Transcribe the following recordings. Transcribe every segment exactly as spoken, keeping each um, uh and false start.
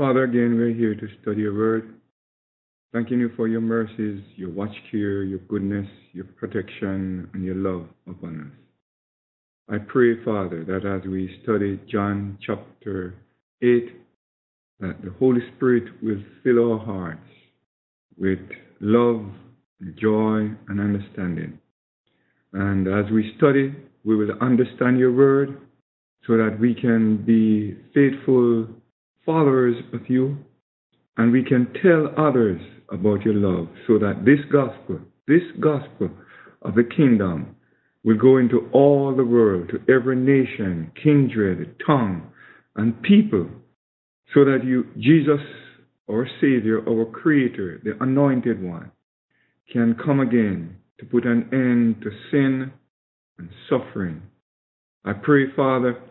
Father, again, we're here to study your word. Thanking you for your mercies, your watchcare, your goodness, your protection, and your love upon us. I pray, Father, that as we study John chapter eight, that the Holy Spirit will fill our hearts with love, joy, and understanding. And as we study, we will understand your word so that we can be faithful followers of you, and we can tell others about your love so that this gospel, this gospel of the kingdom will go into all the world, to every nation, kindred, tongue, and people, so that you, Jesus, our Savior, our Creator, the Anointed One, can come again to put an end to sin and suffering. I pray, Father,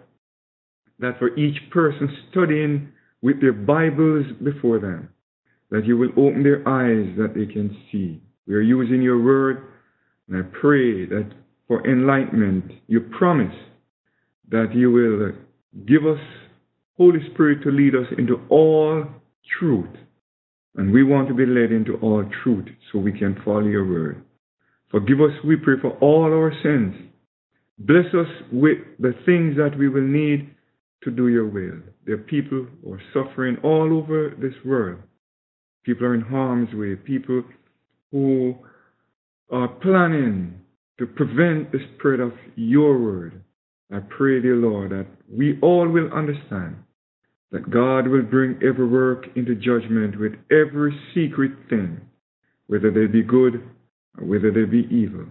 that for each person studying with their Bibles before them, that you will open their eyes that they can see. We are using your word, and I pray that for enlightenment, you promise that you will give us Holy Spirit to lead us into all truth. And we want to be led into all truth so we can follow your word. Forgive us, we pray, for all our sins. Bless us with the things that we will need to do your will. There are people who are suffering all over this world. People are in harm's way. People who are planning to prevent the spread of your word. I pray, dear Lord, that we all will understand that God will bring every work into judgment with every secret thing, whether they be good or whether they be evil.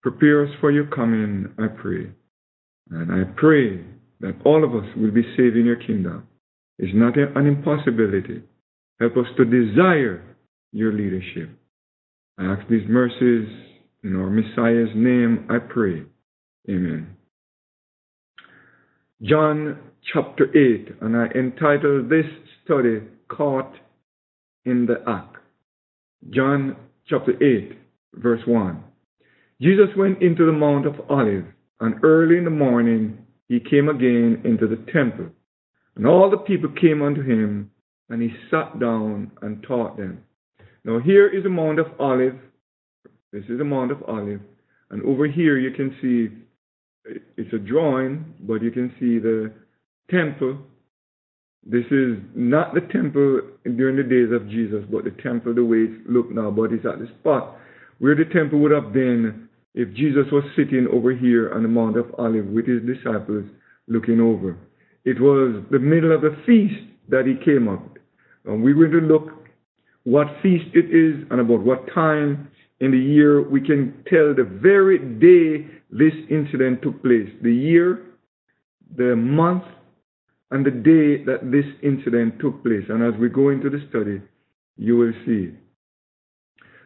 Prepare us for your coming, I pray. And I pray that all of us will be saved in your kingdom. It's not an impossibility. Help us to desire your leadership. I ask these mercies in our Messiah's name, I pray. Amen. John chapter eight, and I entitled this study, Caught in the Act. John chapter eight, verse one. Jesus went into the Mount of Olives, and early in the morning he came again into the temple. And all the people came unto him, and he sat down and taught them. Now here is the Mount of Olives. This is the Mount of Olives. And over here you can see, it's a drawing, but you can see the temple. This is not the temple during the days of Jesus, but the temple the way it's looked now, but it's at the spot where the temple would have been if Jesus was sitting over here on the Mount of Olives with his disciples looking over. It was the middle of the feast that he came up. And we're going to look what feast it is and about what time in the year. We can tell the very day this incident took place, the year, the month, and the day that this incident took place. And as we go into the study, you will see.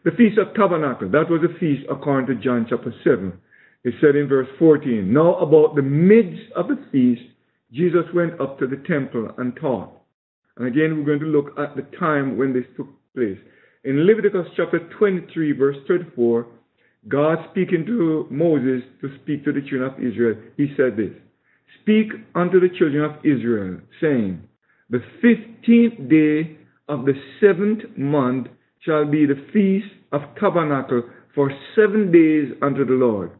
The Feast of Tabernacles, that was a feast according to John chapter seven. It said in verse fourteen, now about the midst of the feast, Jesus went up to the temple and taught. And again, we're going to look at the time when this took place. In Leviticus chapter twenty-three, verse thirty-four, God speaking to Moses to speak to the children of Israel, he said this, speak unto the children of Israel, saying, the fifteenth day of the seventh month shall be the Feast of Tabernacle for seven days unto the Lord.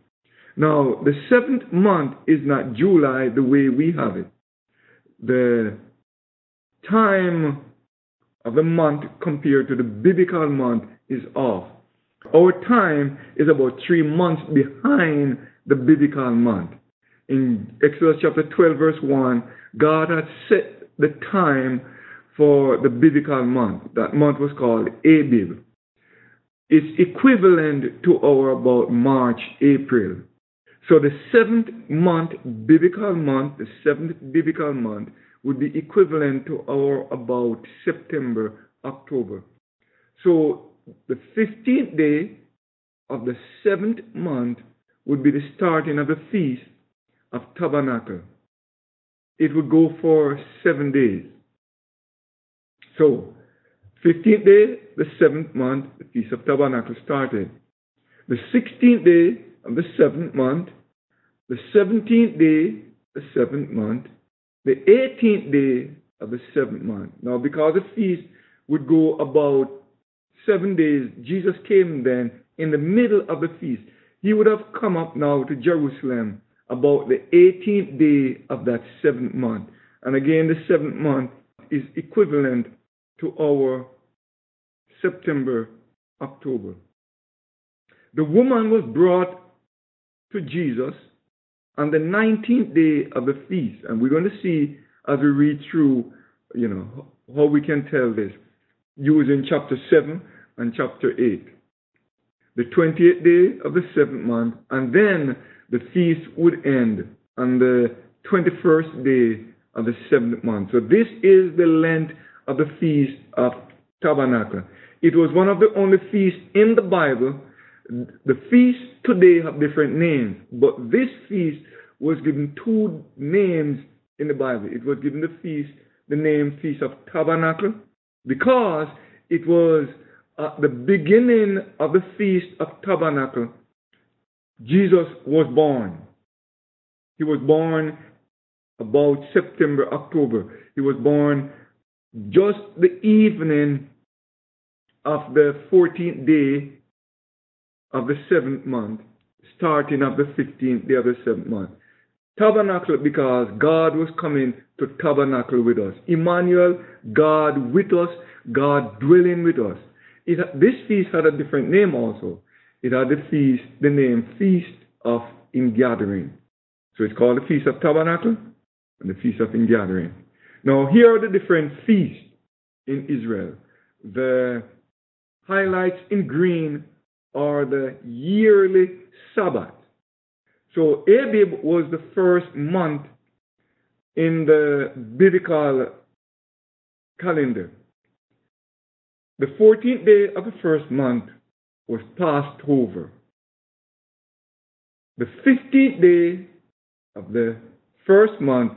Now, the seventh month is not July the way we have it. The time of the month compared to the biblical month is off. Our time is about three months behind the biblical month. In Exodus chapter twelve, verse one, God had set the time for the biblical month. That month was called Abib. It's equivalent to our about March, April. So the seventh month, biblical month, the seventh biblical month would be equivalent to our about September, October. So the fifteenth day of the seventh month would be the starting of the Feast of Tabernacle. It would go for seven days. So, fifteenth day, the seventh month, the Feast of Tabernacles started. The sixteenth day of the seventh month, the seventeenth day, the seventh month, the eighteenth day of the seventh month. Now, because the feast would go about seven days, Jesus came then in the middle of the feast. He would have come up now to Jerusalem about the eighteenth day of that seventh month. And again, the seventh month is equivalent to our September, October. The woman was brought to Jesus on the nineteenth day of the feast. And we're going to see as we read through, you know, how we can tell this using chapter seven and chapter eight. The twentieth day of the seventh month, and then the feast would end on the twenty-first day of the seventh month. So this is the Lent of the Feast of Tabernacle. It was one of the only feasts in the Bible. The feasts today have different names, but this feast was given two names in the Bible. It was given the feast, the name Feast of Tabernacle, because it was at the beginning of the Feast of Tabernacle, Jesus was born. He was born about September, October. He was born just the evening of the fourteenth day of the seventh month, starting of the fifteenth day of the seventh month. Tabernacle, because God was coming to tabernacle with us. Emmanuel, God with us, God dwelling with us. It, this feast had a different name also. It had the feast, the name Feast of Ingathering. So it's called the Feast of Tabernacle and the Feast of Ingathering. Now here are the different feasts in Israel. The highlights in green are the yearly Sabbath. So Abib was the first month in the biblical calendar. The fourteenth day of the first month was passed over. The fifteenth day of the first month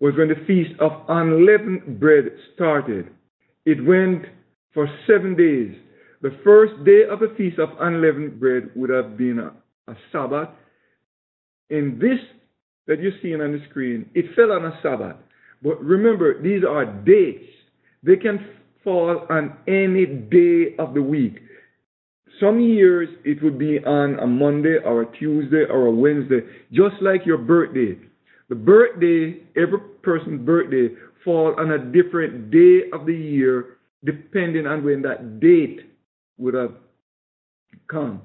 was when the Feast of Unleavened Bread started. It went for seven days. The first day of the Feast of Unleavened Bread would have been a, a Sabbath. In this that you're seeing on the screen, it fell on a Sabbath. But remember, these are dates. They can fall on any day of the week. Some years it would be on a Monday or a Tuesday or a Wednesday, just like your birthday. The birthday, every person's birthday, falls on a different day of the year depending on when that date would have come.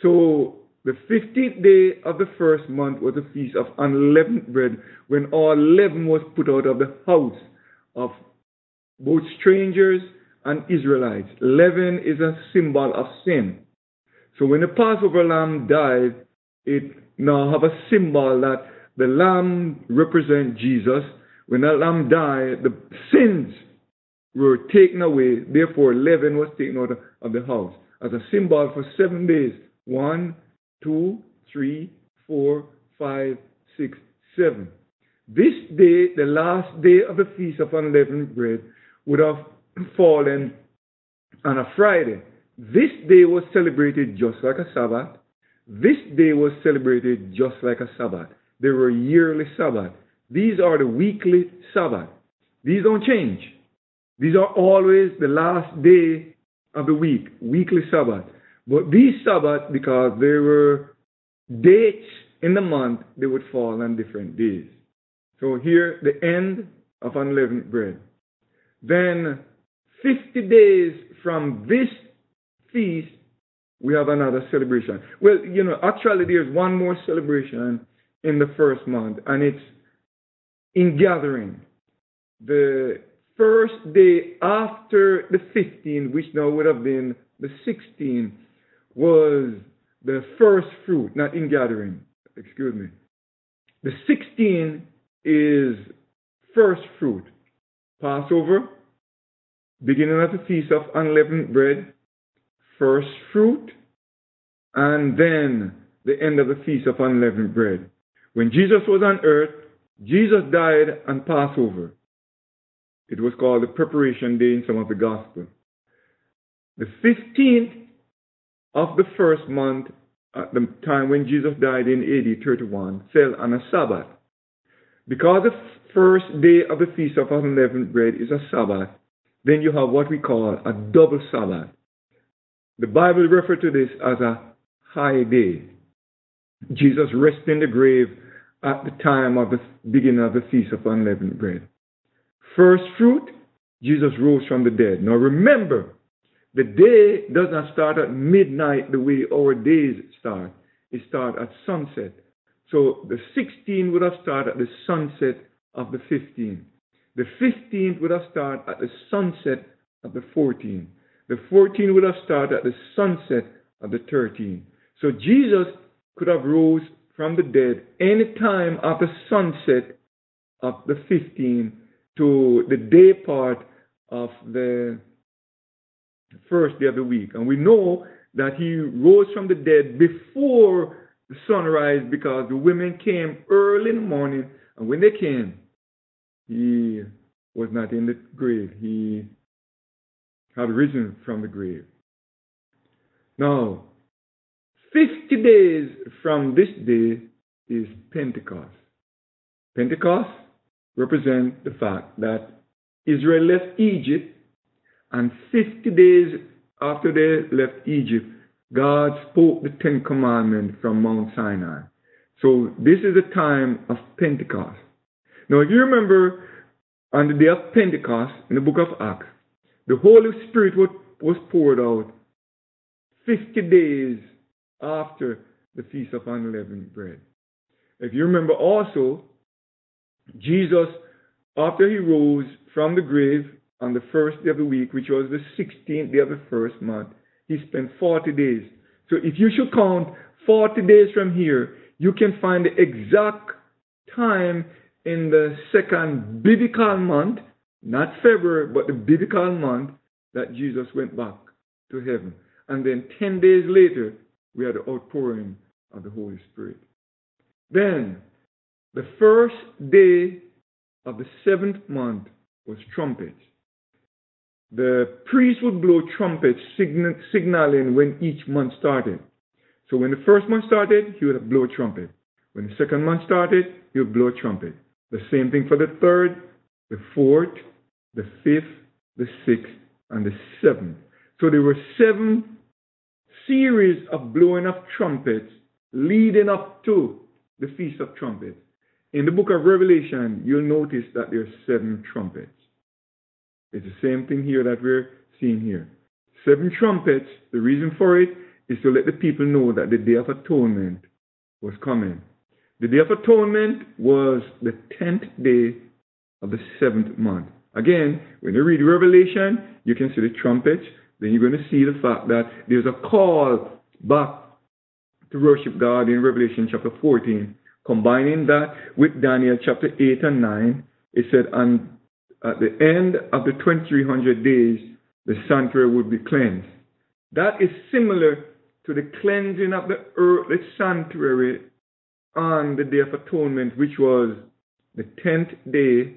So the fifteenth day of the first month was the Feast of Unleavened Bread, when all leaven was put out of the house of both strangers and Israelites. Leaven is a symbol of sin. So when the Passover lamb died, it now have a symbol that the lamb represents Jesus. When that lamb died, the sins were taken away. Therefore, leaven was taken out of the house as a symbol for seven days. One, two, three, four, five, six, seven. This day, the last day of the Feast of Unleavened Bread, would have fallen on a Friday. This day was celebrated just like a Sabbath. This day was celebrated just like a Sabbath. There were yearly Sabbath. These are the weekly Sabbath. These don't change. These are always the last day of the week, weekly Sabbath. But these Sabbath, because there were dates in the month, they would fall on different days. So here, the end of unleavened bread. Then fifty days from this feast, we have another celebration. Well, you know, actually there's one more celebration in the first month, and it's ingathering. The first day after the fifteenth, which now would have been the sixteenth, was the first fruit, not ingathering, excuse me. The sixteenth is first fruit. Passover, beginning of the Feast of Unleavened Bread, first fruit, and then the end of the Feast of Unleavened Bread. When Jesus was on earth, Jesus died on Passover. It was called the Preparation Day in some of the Gospels. The fifteenth of the first month, at the time when Jesus died in A D thirty-one, fell on a Sabbath. Because the first day of the Feast of Unleavened Bread is a Sabbath, then you have what we call a double Sabbath. The Bible refers to this as a high day. Jesus rested in the grave at the time of the beginning of the Feast of Unleavened Bread. First fruit, Jesus rose from the dead. Now remember, the day does not start at midnight the way our days start. It starts at sunset. So the sixteenth would have started at the sunset of the fifteenth. The fifteenth would have started at the sunset of the fourteenth. The fourteenth would have started at the sunset of the thirteenth. So Jesus could have rose from the dead any time after sunset of the fifteenth to the day part of the first day of the week. And we know that he rose from the dead before the sunrise, because the women came early in the morning, and when they came, he was not in the grave. He had risen from the grave. Now, fifty days from this day is Pentecost. Pentecost represents the fact that Israel left Egypt, and fifty days after they left Egypt, God spoke the Ten Commandments from Mount Sinai. So this is the time of Pentecost. Now, if you remember, on the day of Pentecost, in the book of Acts, the Holy Spirit was poured out fifty days after the Feast of Unleavened Bread. If you remember also, Jesus, after he rose from the grave on the first day of the week, which was the sixteenth day of the first month, he spent forty days. So if you should count forty days from here, you can find the exact time in the second biblical month, not February, but the biblical month, that Jesus went back to heaven. And then ten days later, we had the outpouring of the Holy Spirit. Then, the first day of the seventh month was trumpets. The priest would blow trumpets signaling when each month started. So when the first month started, he would blow a trumpet. When the second month started, he would blow a trumpet. The same thing for the third, the fourth, the fifth, the sixth, and the seventh. So there were seven series of blowing of trumpets leading up to the Feast of Trumpets. In the book of Revelation, you'll notice that there are seven trumpets. It's the same thing here that we're seeing here. Seven trumpets, the reason for it is to let the people know that the Day of Atonement was coming. The Day of Atonement was the tenth day of the seventh month. Again, when you read Revelation, you can see the trumpets. Then you're going to see the fact that there's a call back to worship God in Revelation chapter fourteen. Combining that with Daniel chapter eight and nine, it said, and at the end of the twenty-three hundred days, the sanctuary would be cleansed. That is similar to the cleansing of the earthly sanctuary on the Day of Atonement, which was the tenth day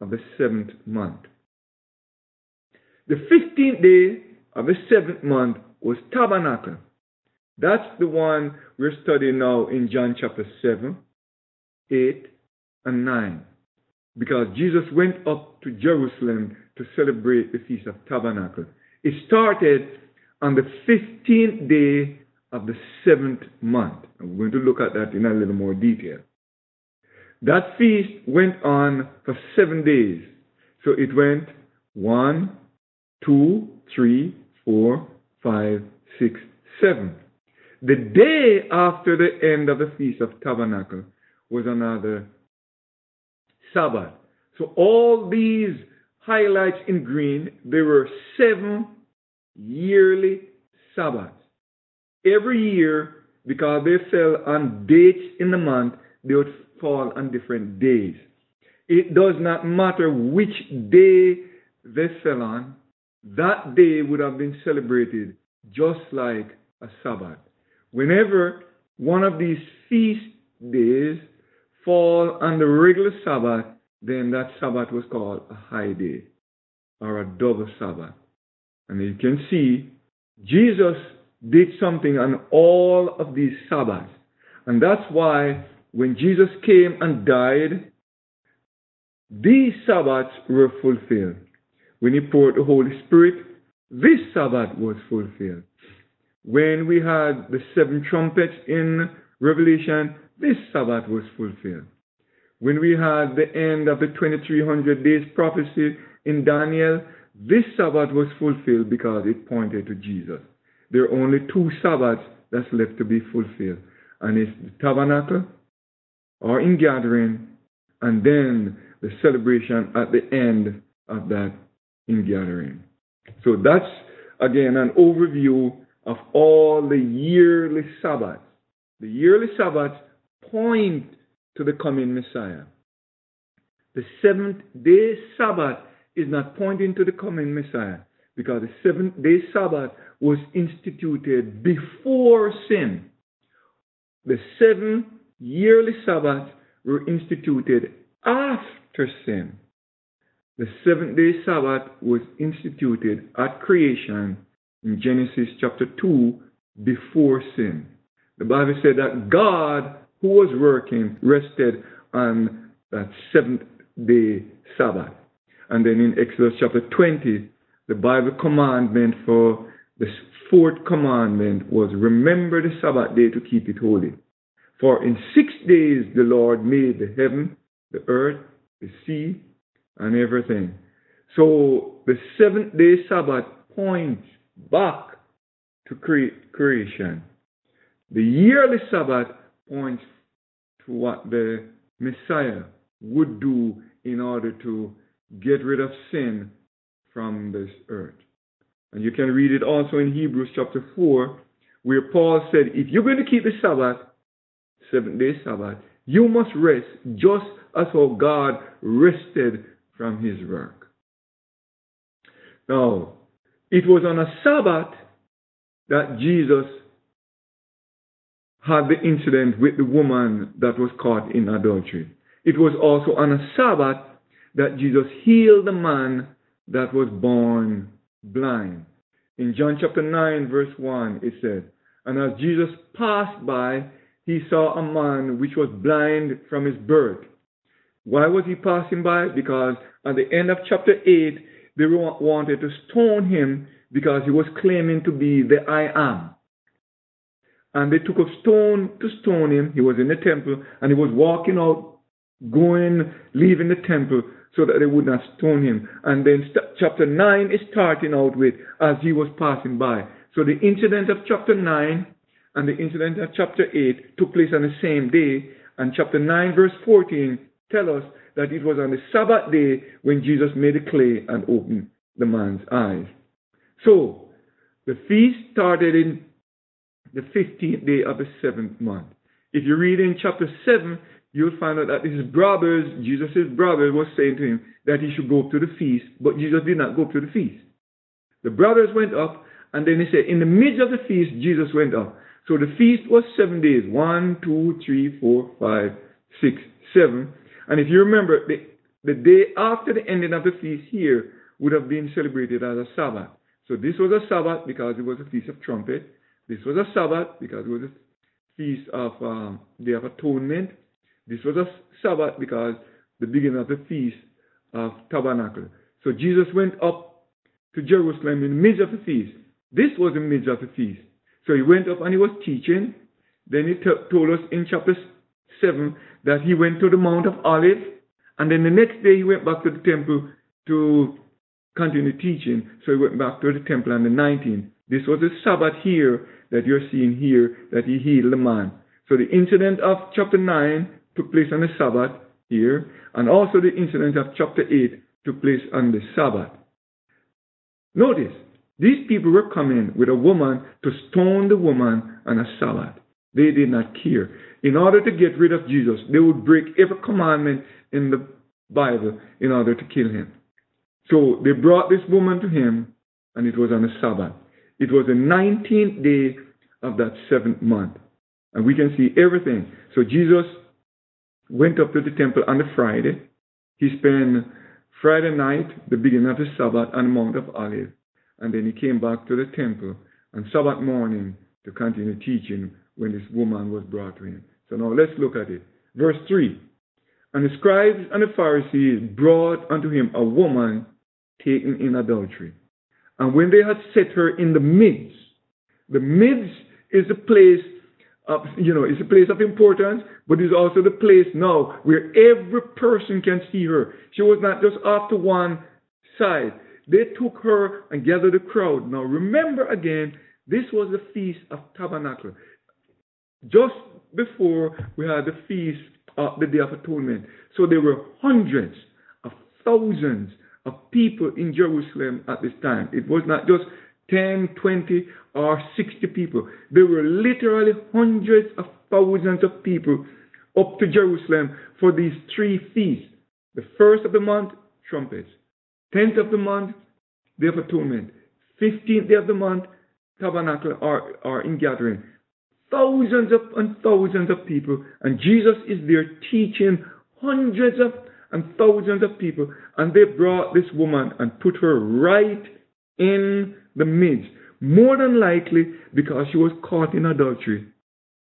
of the seventh month. The fifteenth day of the seventh month was Tabernacle. That's the one we're studying now in John chapter seven, eight, and nine. Because Jesus went up to Jerusalem to celebrate the Feast of Tabernacle. It started on the fifteenth day of the seventh month. And we're going to look at that in a little more detail. That feast went on for seven days. So it went one, two, three, four, five, six, seven. The day after the end of the Feast of Tabernacle was another Sabbath. So all these highlights in green, there were seven yearly Sabbaths. Every year, because they fell on dates in the month, they would fall on different days. It does not matter which day they fell on, that day would have been celebrated just like a Sabbath. Whenever one of these feast days fall on the regular Sabbath, then that Sabbath was called a high day or a double Sabbath. And you can see Jesus did something on all of these Sabbaths. And that's why when Jesus came and died These Sabbaths were fulfilled. When he poured the Holy Spirit, this Sabbath was fulfilled. When we had the seven trumpets in Revelation, this Sabbath was fulfilled. When we had the end of the twenty-three hundred days prophecy in Daniel, this Sabbath was fulfilled because it pointed to Jesus. There are only two Sabbaths that's left to be fulfilled. And it's the tabernacle, or ingathering, and then the celebration at the end of that ingathering. So that's, again, an overview of all the yearly Sabbaths. The yearly Sabbaths point to the coming Messiah. The seventh-day Sabbath is not pointing to the coming Messiah, because the seventh-day Sabbath was instituted before sin. The seven yearly Sabbaths were instituted after sin. The seventh-day Sabbath was instituted at creation in Genesis chapter two before sin. The Bible said that God, who was working, rested on that seventh-day Sabbath. And then in Exodus chapter twenty, the Bible commandment for the fourth commandment was, remember the Sabbath day to keep it holy. For in six days the Lord made the heaven, the earth, the sea, and everything. So the seventh-day Sabbath points back to cre- creation. The yearly Sabbath points to what the Messiah would do in order to get rid of sin from this earth. And you can read it also in Hebrews chapter four, where Paul said, if you're going to keep the Sabbath, seventh-day Sabbath, you must rest just as how God rested from his work. Now, it was on a Sabbath that Jesus had the incident with the woman that was caught in adultery. It was also on a Sabbath that Jesus healed the man that was born blind. In John chapter nine, verse one, it said, and as Jesus passed by, he saw a man which was blind from his birth. Why was he passing by? Because at the end of chapter eight, they wanted to stone him because he was claiming to be the I Am. And they took a stone to stone him. He was in the temple, and he was walking out, going, leaving the temple, so that they would not stone him. And then st- chapter nine is starting out with, as he was passing by. So the incident of chapter nine and the incident of chapter eight took place on the same day. And chapter nine, verse fourteen, tell us that it was on the Sabbath day when Jesus made the clay and opened the man's eyes. So the feast started in the fifteenth day of the seventh month. If you read in chapter seven, you'll find out that his brothers, Jesus' brothers, was saying to him that he should go up to the feast, but Jesus did not go up to the feast. The brothers went up, and then they said, in the midst of the feast, Jesus went up. So the feast was seven days, one, two, three, four, five, six, seven. And if you remember, the, the day after the ending of the feast here would have been celebrated as a Sabbath. So this was a Sabbath because it was a Feast of Trumpets. This was a Sabbath because it was a feast of um, Day of Atonement. This was a Sabbath because the beginning of the Feast of Tabernacles. So Jesus went up to Jerusalem in the midst of the feast. This was the midst of the feast. So he went up and he was teaching. Then he t- told us in chapter seven that he went to the Mount of Olives. And then the next day he went back to the temple to continue teaching. So he went back to the temple on the nineteenth. This was a Sabbath here that you're seeing here, that he healed the man. So the incident of chapter nine took place on the Sabbath here, and also the incident of chapter eight took place on the Sabbath. Notice, these people were coming with a woman to stone the woman on a Sabbath. They did not care. In order to get rid of Jesus, they would break every commandment in the Bible in order to kill him. So they brought this woman to him, and it was on the Sabbath. It was the nineteenth day of that seventh month. And we can see everything. So Jesus went up to the temple on the Friday. He spent Friday night, the beginning of the Sabbath, on the Mount of Olives. And then he came back to the temple on Sabbath morning to continue teaching when this woman was brought to him. So now let's look at it. Verse three. And the scribes and the Pharisees brought unto him a woman taken in adultery. And when they had set her in the midst, the midst is the place of, you know, it's a place of importance, but it's also the place now where every person can see her. She was not just off to one side. They took her and gathered a crowd. Now remember again, this was the Feast of Tabernacles. Just before we had the Feast of the Day of Atonement. So there were hundreds of thousands of people in Jerusalem at this time. It was not just ten, twenty, or sixty people. There were literally hundreds of thousands of people up to Jerusalem for these three feasts. The first of the month, trumpets. Tenth of the month, Day of Atonement. Fifteenth day of the month, tabernacle or, or ingathering. Thousands of and thousands of people. And Jesus is there teaching hundreds of and thousands of people. And they brought this woman and put her right in the midst. More than likely because she was caught in adultery.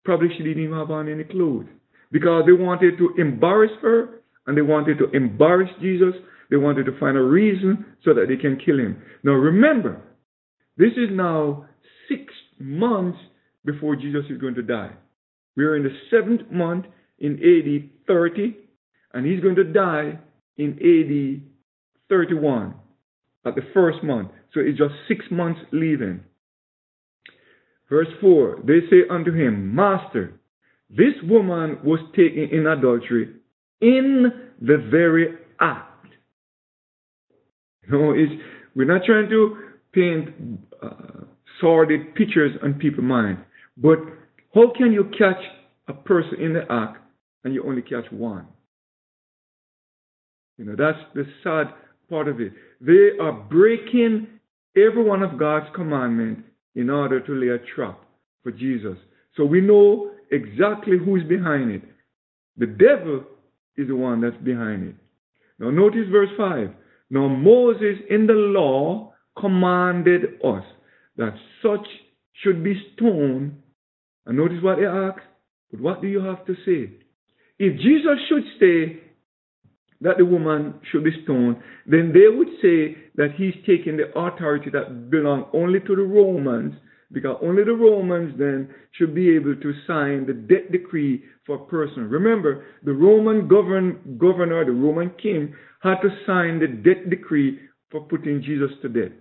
Probably she didn't even have on any clothes. Because they wanted to embarrass her and they wanted to embarrass Jesus. They wanted to find a reason so that they can kill him. Now remember, this is now six months before Jesus is going to die. We are in the seventh month in A D thirty, and he's going to die in A D thirty-one at the first month. So it's just six months leaving. Verse four, they say unto him, Master, this woman was taken in adultery in the very act. No, it's, we're not trying to paint uh, sordid pictures on people's mind. But how can you catch a person in the act and you only catch one? You know, that's the sad part of it. They are breaking every one of God's commandments in order to lay a trap for Jesus. So we know exactly who's behind it. The devil is the one that's behind it. Now notice verse five. Now Moses in the law commanded us that such should be stoned. And notice what he asks. But what do you have to say? If Jesus should say that the woman should be stoned, then they would say that he's taking the authority that belonged only to the Romans, because only the Romans then should be able to sign the death decree for a person. Remember, the Roman govern, governor, the Roman king, had to sign the death decree for putting Jesus to death.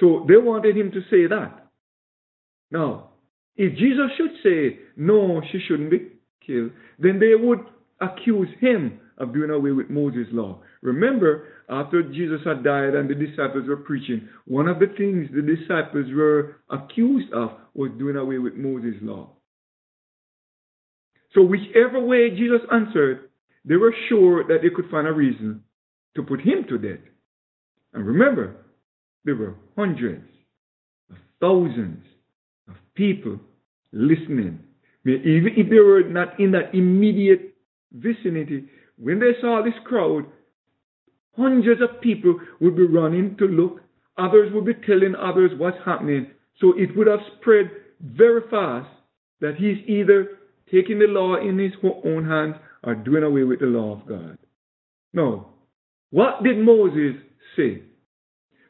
So they wanted him to say that. Now, if Jesus should say, no, she shouldn't be killed, then they would accuse him of doing away with Moses' law. Remember, after Jesus had died and the disciples were preaching, one of the things the disciples were accused of was doing away with Moses' law. So whichever way Jesus answered, they were sure that they could find a reason to put him to death. And remember, there were hundreds of thousands of people listening. Even if they were not in that immediate vicinity, when they saw this crowd, hundreds of people would be running to look. Others would be telling others what's happening. So it would have spread very fast that he's either taking the law in his own hands or doing away with the law of God. Now, what did Moses say?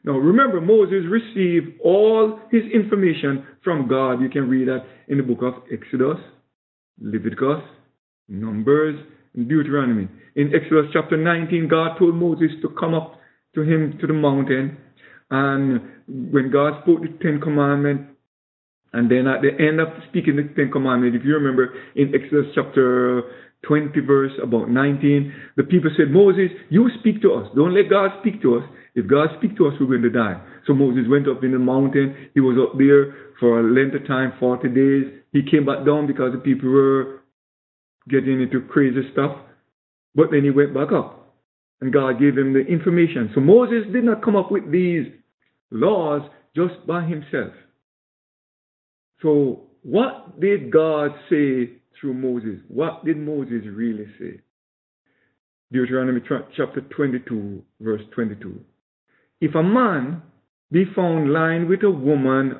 Now, remember, Moses received all his information from God. You can read that in the book of Exodus, Leviticus, Numbers, and Deuteronomy. In Exodus chapter nineteen, God told Moses to come up to him to the mountain. And when God spoke the Ten Commandments, and then at the end of speaking the Ten Commandments, if you remember, in Exodus chapter twenty, verse about nineteen, the people said, Moses, you speak to us. Don't let God speak to us. If God speaks to us, we're going to die. So Moses went up in the mountain. He was up there for a length of time, forty days. He came back down because the people were getting into crazy stuff. But then he went back up, and God gave him the information. So Moses did not come up with these laws just by himself. So what did God say through Moses? What did Moses really say? Deuteronomy chapter twenty-two, verse twenty-two. If a man be found lying with a woman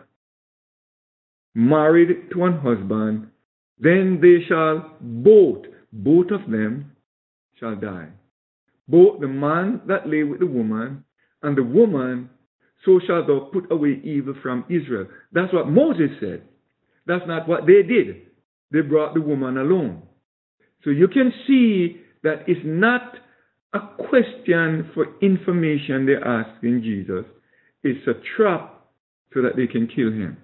married to an husband, then they shall both, both of them, shall die. Both the man that lay with the woman and the woman, so shalt thou put away evil from Israel. That's what Moses said. That's not what they did. They brought the woman along. So you can see that it's not a question for information they're asking Jesus. It's a trap so that they can kill him.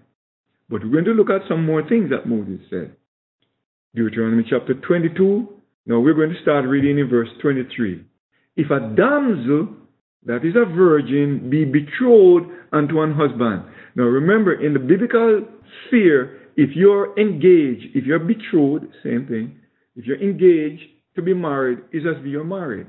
But we're going to look at some more things that Moses said. Deuteronomy chapter twenty-two. Now we're going to start reading in verse twenty-three. If a damsel, that is a virgin, be betrothed unto an husband. Now remember, in the biblical sphere, if you're engaged, if you're betrothed, same thing. If you're engaged to be married, is as if you're married.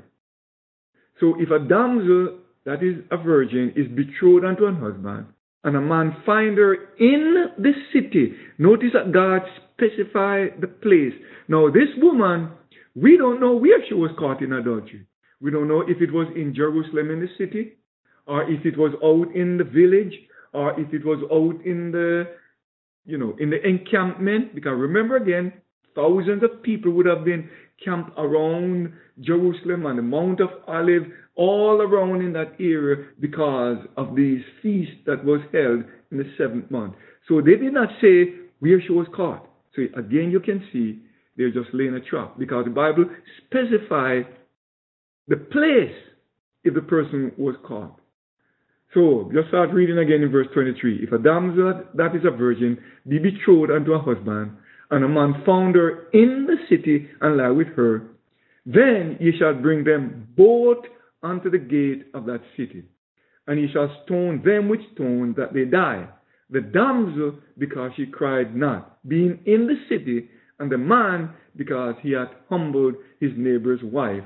So if a damsel, that is a virgin, is betrothed unto an husband, and a man find her in the city. Notice that God specified the place. Now this woman, we don't know where she was caught in adultery. We don't know if it was in Jerusalem in the city, or if it was out in the village, or if it was out in the, you know, in the encampment. Because remember again, thousands of people would have been camped around Jerusalem and the Mount of Olives, all around in that area because of these feasts that was held in the seventh month. So they did not say where she was caught. So again, you can see they're just laying a trap because the Bible specifies the place if the person was caught. So, just start reading again in verse twenty-three. If a damsel that is a virgin be betrothed unto a husband, and a man found her in the city and lie with her, then ye shall bring them both unto the gate of that city, and ye shall stone them with stones that they die. The damsel, because she cried not, being in the city, and the man, because he hath humbled his neighbor's wife.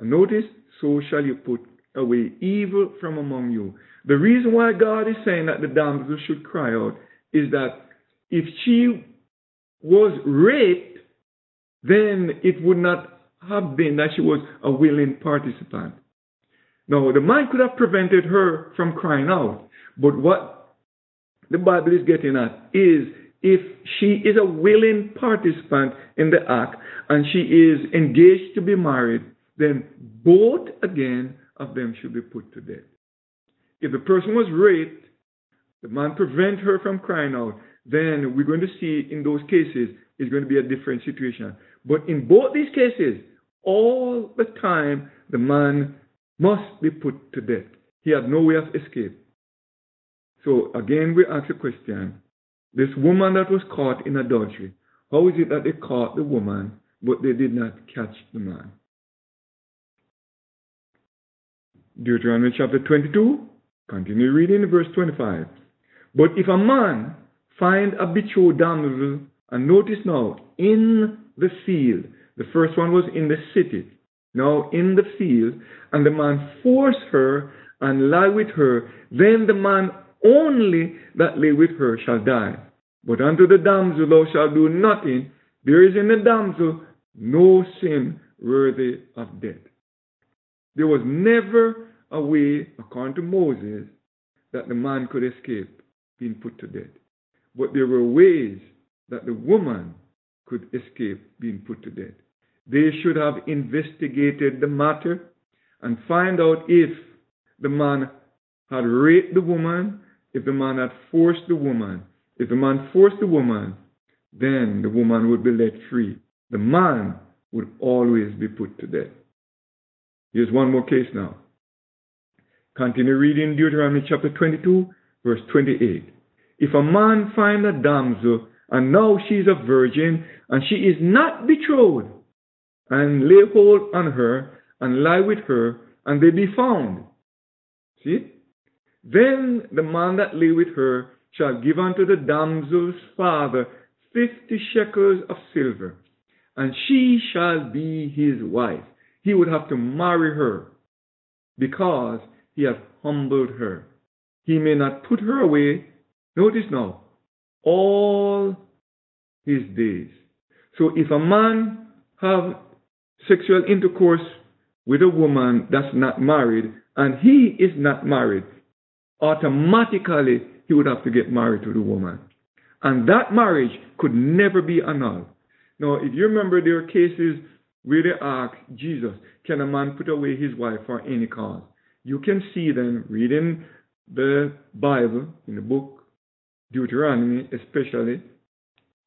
And notice, so shall you put away evil from among you. The reason why God is saying that the damsel should cry out is that if she was raped, then it would not have been that she was a willing participant. Now, the man could have prevented her from crying out, but what the Bible is getting at is if she is a willing participant in the act and she is engaged to be married, then both again of them should be put to death. If the person was raped, the man prevent her from crying out, then we're going to see in those cases it's going to be a different situation. But in both these cases, all the time, the man must be put to death. He had no way of escape. So again, we ask the question, this woman that was caught in adultery, how is it that they caught the woman, but they did not catch the man? Deuteronomy chapter twenty-two, continue reading verse twenty-five. But if a man find a betrothed damsel, and notice now, in the field, the first one was in the city, now in the field, and the man force her and lie with her, then the man only that lay with her shall die. But unto the damsel thou shalt do nothing. There is in the damsel no sin worthy of death. There was never a way, according to Moses, that the man could escape being put to death. But there were ways that the woman could escape being put to death. They should have investigated the matter and find out if the man had raped the woman, if the man had forced the woman. If the man forced the woman, then the woman would be let free. The man would always be put to death. Here's one more case now. Continue reading Deuteronomy chapter twenty-two, verse twenty-eight. If a man find a damsel, and now she is a virgin, and she is not betrothed, and lay hold on her, and lie with her, and they be found. See? Then the man that lay with her shall give unto the damsel's father fifty shekels of silver, and she shall be his wife. He would have to marry her because he has humbled her. He may not put her away, notice now, all his days. So if a man have sexual intercourse with a woman that's not married, and he is not married, automatically he would have to get married to the woman. And that marriage could never be annulled. Now, if you remember, there are cases really ask Jesus, can a man put away his wife for any cause? You can see them reading the Bible, in the book, Deuteronomy especially.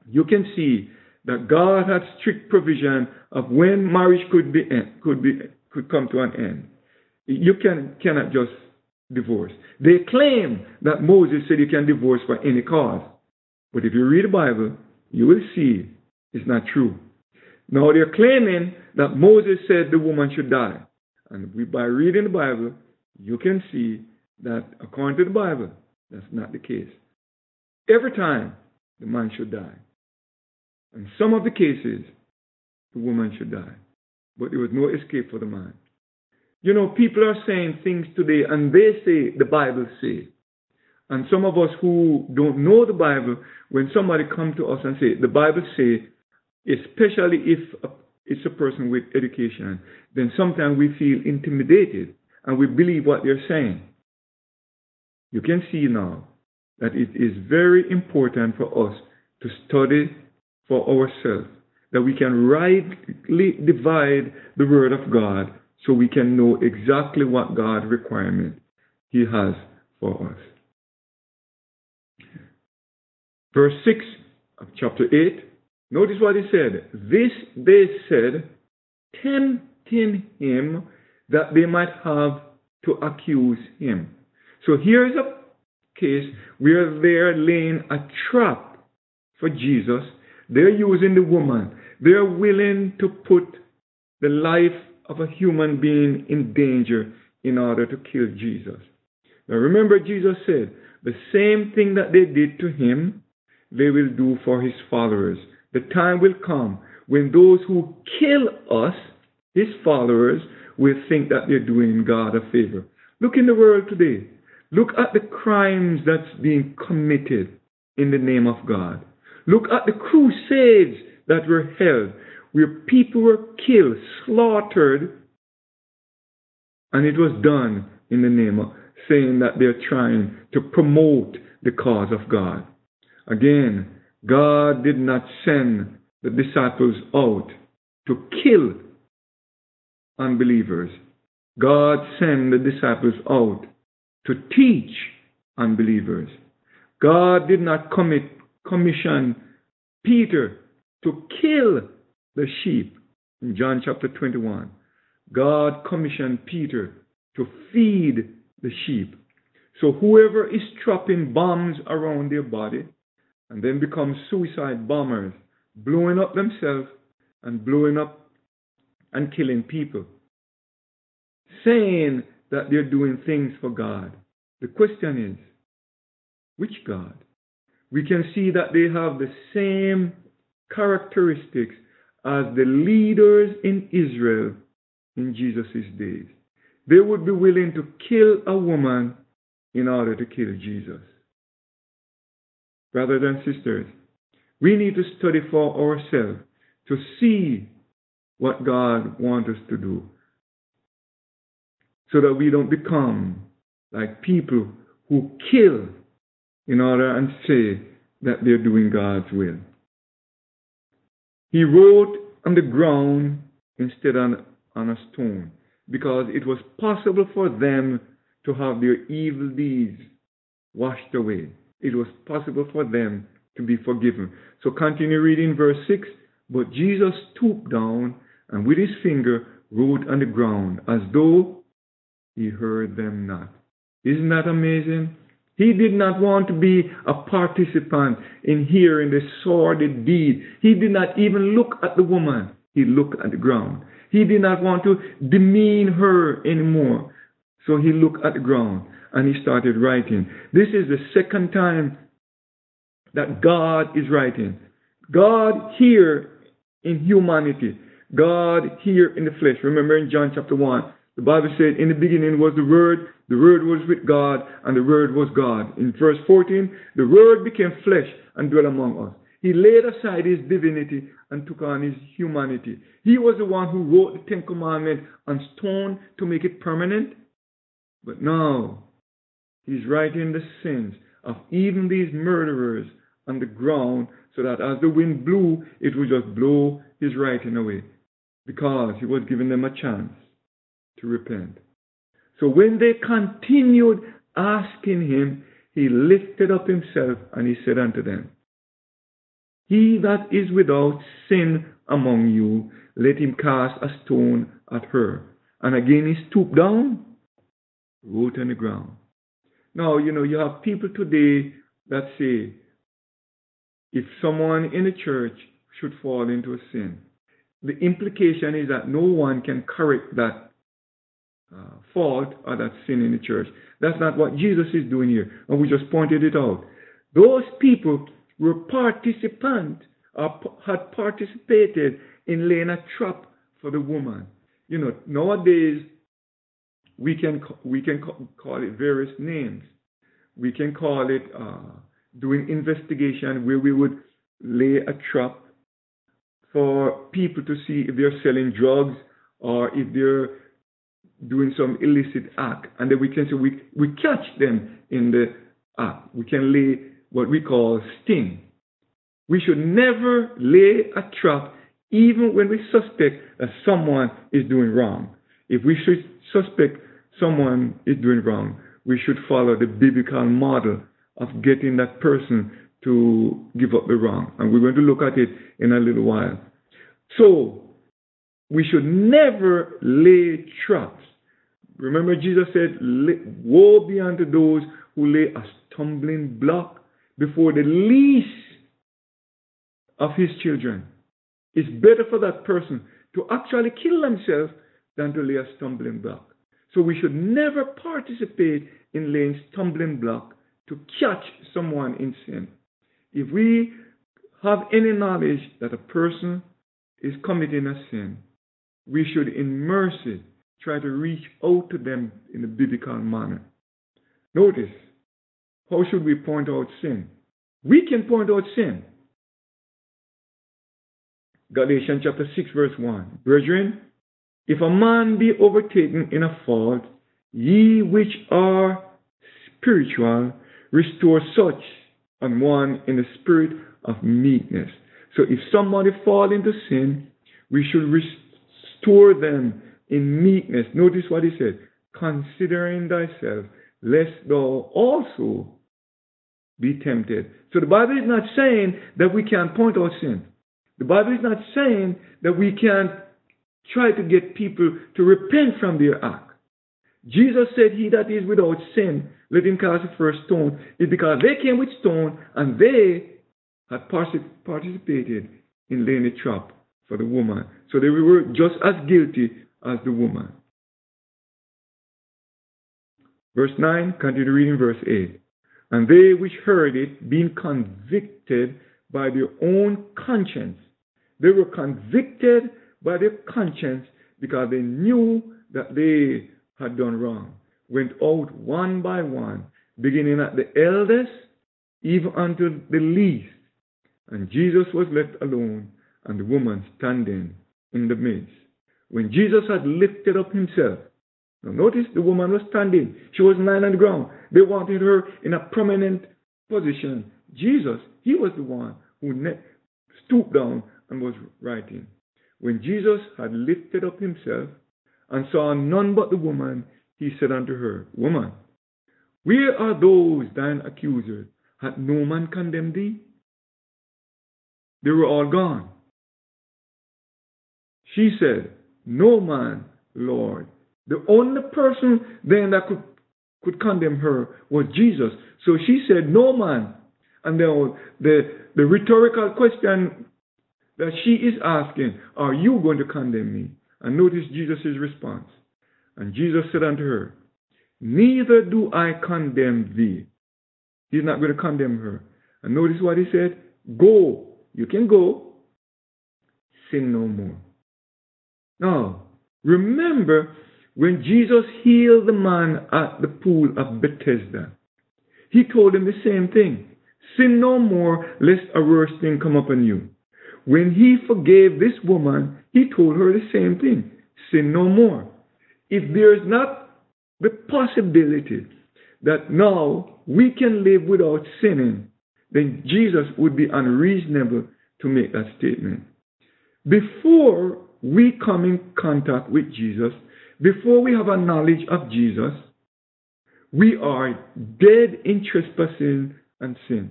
You can see that God had strict provision of when marriage could be could be could come to an end. You can cannot just divorce. They claim that Moses said you can divorce for any cause. But if you read the Bible, you will see it's not true. Now they're claiming that Moses said the woman should die. And by reading the Bible, you can see that according to the Bible, that's not the case. Every time, the man should die. In some of the cases, the woman should die. But there was no escape for the man. You know, people are saying things today, and they say the Bible says. And some of us who don't know the Bible, when somebody comes to us and says, the Bible says, especially if it's a person with education, then sometimes we feel intimidated, and we believe what they're saying. You can see now that it is very important for us to study for ourselves, that we can rightly divide the word of God so we can know exactly what God's requirement he has for us. Verse six of chapter eight, notice what he said. This they said, tempting him that they might have to accuse him. So here is a case where they're laying a trap for Jesus. They're using the woman. They're willing to put the life of a human being in danger in order to kill Jesus. Now remember, Jesus said, the same thing that they did to him, they will do for his followers. The time will come when those who kill us, his followers, will think that they're doing God a favor. Look in the world today. Look at the crimes that's being committed in the name of God. Look at the crusades that were held, where people were killed, slaughtered, and it was done in the name of saying that they're trying to promote the cause of God. Again, God did not send the disciples out to kill unbelievers. God sent the disciples out to teach unbelievers. God did not commit, commission Peter to kill the sheep. In John chapter twenty-one, God commissioned Peter to feed the sheep. So whoever is dropping bombs around their body and then becomes suicide bombers, blowing up themselves and blowing up and killing people, saying that they're doing things for God. The question is, which God? We can see that they have the same characteristics as the leaders in Israel in Jesus' days. They would be willing to kill a woman in order to kill Jesus. Brothers and sisters, we need to study for ourselves to see what God wants us to do, so that we don't become like people who kill in order and say that they're doing God's will. He wrote on the ground instead on, on a stone, because it was possible for them to have their evil deeds washed away. It was possible for them to be forgiven. So continue reading verse six. But Jesus stooped down and with his finger wrote on the ground, as though he heard them not. Isn't that amazing? He did not want to be a participant in hearing the sordid deed. He did not even look at the woman. He looked at the ground. He did not want to demean her anymore. So he looked at the ground and he started writing. This is the second time that God is writing. God here in humanity. God here in the flesh. Remember in John chapter one. The Bible said, in the beginning was the Word, the Word was with God, and the Word was God. In verse fourteen, the Word became flesh and dwelt among us. He laid aside his divinity and took on his humanity. He was the one who wrote the Ten Commandments on stone to make it permanent. But now, he's writing the sins of even these murderers on the ground, so that as the wind blew, it would just blow his writing away. because he was giving them a chance to repent. So when they continued asking him, he lifted up himself and he said unto them, He that is without sin among you, let him cast a stone at her. And again he stooped down, wrote on the ground. Now, you know, you have people today that say, if someone in a church should fall into a sin, the implication is that no one can correct that uh, fault or that sin in the church. That's not what Jesus is doing here. And we just pointed it out. Those people were participant or had participated in laying a trap for the woman. You know, nowadays, we can we can call it various names. We can call it uh, doing investigation, where we would lay a trap for people to see if they're selling drugs or if they're doing some illicit act. And then we can say we, we catch them in the act. We can lay what we call sting. We should never lay a trap even when we suspect that someone is doing wrong. If we should suspect someone is doing wrong, we should follow the biblical model of getting that person to give up the wrong. And we're going to look at it in a little while. So, we should never lay traps. Remember Jesus said, woe be unto those who lay a stumbling block before the least of his children. It's better for that person to actually kill themselves than to lay a stumbling block. So we should never participate in laying stumbling block to catch someone in sin. If we have any knowledge that a person is committing a sin, we should in mercy try to reach out to them in a biblical manner. Notice, how should we point out sin? We can point out sin. Galatians chapter six verse one. Brethren, if a man be overtaken in a fault, ye which are spiritual, restore such an one in the spirit of meekness. So if somebody fall into sin, we should restore them in meekness. Notice what he said, considering thyself, lest thou also be tempted. So the Bible is not saying that we can't point out sin. The Bible is not saying that we can't try to get people to repent from their act. Jesus said, he that is without sin, let him cast the first stone. It's because they came with stone and they had participated in laying a trap for the woman. So they were just as guilty as the woman. Verse nine, continue reading verse eight. And they which heard it, being convicted by their own conscience. They were convicted by their conscience because they knew that they had done wrong, went out one by one, beginning at the eldest, even unto the least. And Jesus was left alone, and the woman standing in the midst. When Jesus had lifted up himself, now notice the woman was standing. She was lying on the ground. They wanted her in a prominent position. Jesus, he was the one who stooped down and was writing. When Jesus had lifted up himself and saw none but the woman, he said unto her, Woman, where are those thine accusers? Hath no man condemned thee? They were all gone. She said, No man, Lord. The only person then that could, could condemn her was Jesus. So she said, No man. And the, the, the rhetorical question that she is asking, are you going to condemn me? And notice Jesus' response. And Jesus said unto her, Neither do I condemn thee. He's not going to condemn her. And notice what he said. Go. You can go. Sin no more. Now, remember when Jesus healed the man at the pool of Bethesda. He told him the same thing. Sin no more, lest a worse thing come upon you. When he forgave this woman, he told her the same thing. Sin no more. If there is not the possibility that now we can live without sinning, then Jesus would be unreasonable to make that statement. Before we come in contact with Jesus, before we have a knowledge of Jesus, we are dead in trespasses and sin.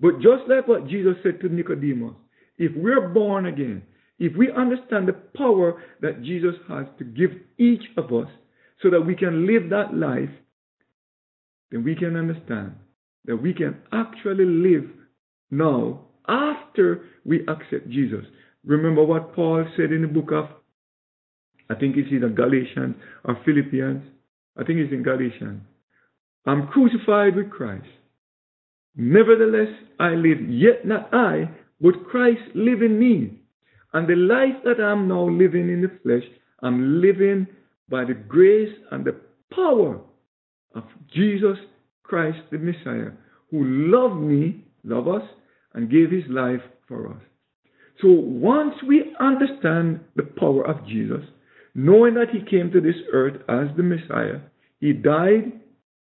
But just like what Jesus said to Nicodemus, if we're born again, if we understand the power that Jesus has to give each of us so that we can live that life, then we can understand that we can actually live now after we accept Jesus. Remember what Paul said in the book of, I think it's either Galatians or Philippians. I think it's in Galatians. I'm crucified with Christ. Nevertheless, I live, yet not I, but Christ live in me. And the life that I'm now living in the flesh, I'm living by the grace and the power of Jesus Christ the Messiah, who loved me, loved us, and gave his life for us. So once we understand the power of Jesus, knowing that he came to this earth as the Messiah, he died,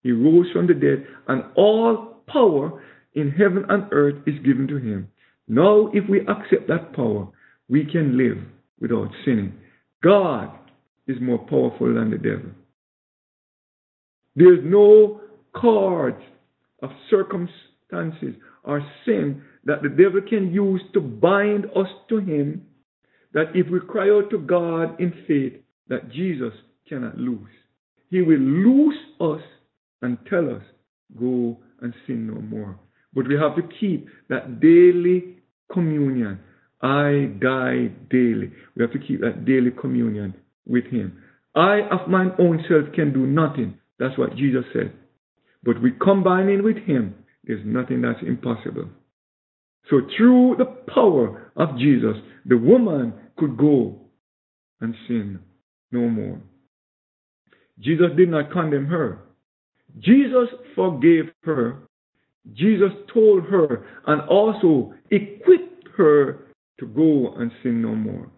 he rose from the dead, and all power in heaven and earth is given to him. Now, if we accept that power, we can live without sinning. God is more powerful than the devil. There's no cards of circumstances or sin that the devil can use to bind us to him, that if we cry out to God in faith, that Jesus cannot lose. He will loose us and tell us, go and sin no more. But we have to keep that daily communion. I die daily. We have to keep that daily communion with him. I of my own self can do nothing. That's what Jesus said. But we combining with him, there's nothing that's impossible. So through the power of Jesus, the woman could go and sin no more. Jesus did not condemn her. Jesus forgave her. Jesus told her and also equipped her to go and sin no more.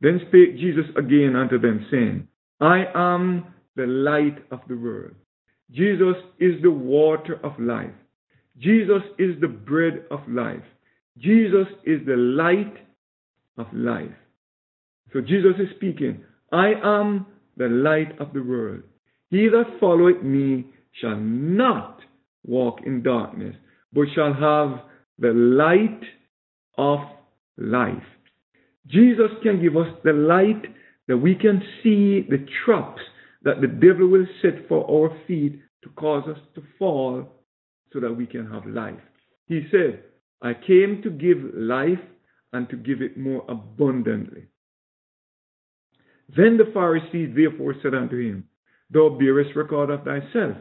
Then spake Jesus again unto them, saying, I am the light of the world. Jesus is the water of life. Jesus is the bread of life. Jesus is the light of life. So Jesus is speaking, I am the light of the world. He that followeth me shall not walk in darkness, but shall have the light of life. Jesus can give us the light that we can see the traps that the devil will set for our feet to cause us to fall, so that we can have life. He said, I came to give life and to give it more abundantly. Then the Pharisees therefore said unto him, Thou bearest record of thyself.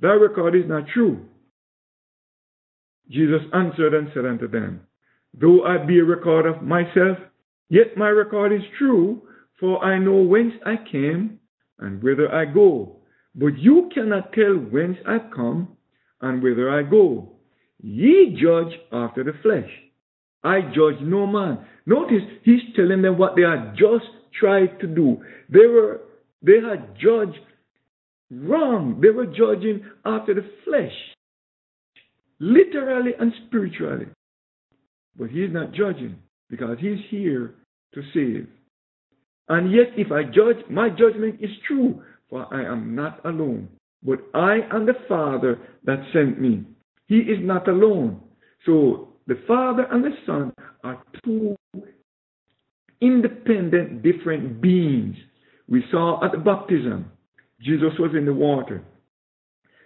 Thy record is not true. Jesus answered and said unto them, Though I bear record of myself, yet my record is true, for I know whence I came and whither I go. But you cannot tell whence I come and whither I go. Ye judge after the flesh. I judge no man. Notice he's telling them what they had just tried to do. They were, they had judged wrong. They were judging after the flesh, literally and spiritually. But he's not judging, because he's here to save. And yet if I judge, my judgment is true, for I am not alone, but I and the Father that sent me. He is not alone. So the Father and the Son are two independent, different beings. We saw at the baptism, Jesus was in the water.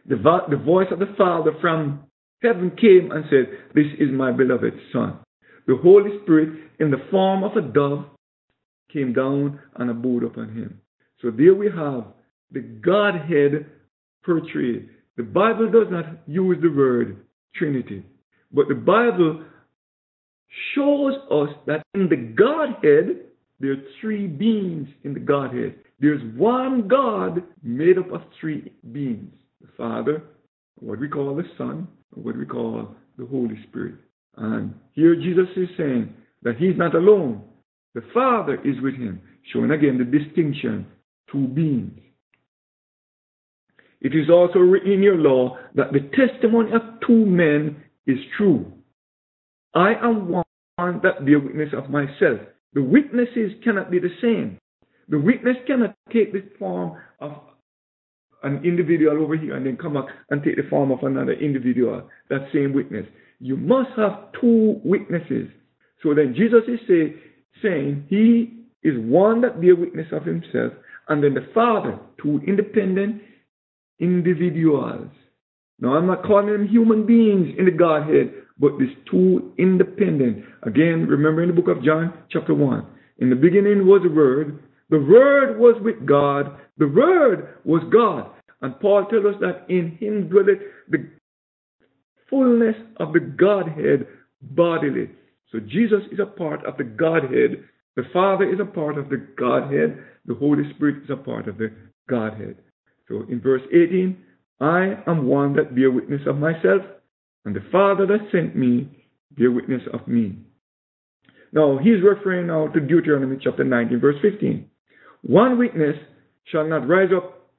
The, vo- the voice of the Father from heaven came and said, This is my beloved Son. The Holy Spirit, in the form of a dove, came down and abode upon him. So there we have the Godhead portrayed. The Bible does not use the word Trinity, but the Bible shows us that in the Godhead, there are three beings in the Godhead. There's one God made up of three beings, the Father, what we call the Son, and what we call the Holy Spirit. And here Jesus is saying that he's not alone. The Father is with him, showing again the distinction, two beings. It is also written in your law that the testimony of two men is true. I am one that bear witness of myself, The witnesses cannot be the same. The witness cannot take the form of an individual over here and then come up and take the form of another individual, that same witness. You must have two witnesses. So then Jesus is say, saying he is one that bear witness of himself, and then the Father, two independent individuals. Now, I'm not calling them human beings in the Godhead, but these two independent. Again, remember in the book of John, chapter one. In the beginning was the Word. The Word was with God. The Word was God. And Paul tells us that in him dwelleth the fullness of the Godhead bodily. So Jesus is a part of the Godhead. The Father is a part of the Godhead. The Holy Spirit is a part of the Godhead. So in verse eighteen, I am one that bear witness of myself, and the Father that sent me bear witness of me. Now, he's referring now to Deuteronomy chapter nineteen, verse fifteen. One witness shall not rise up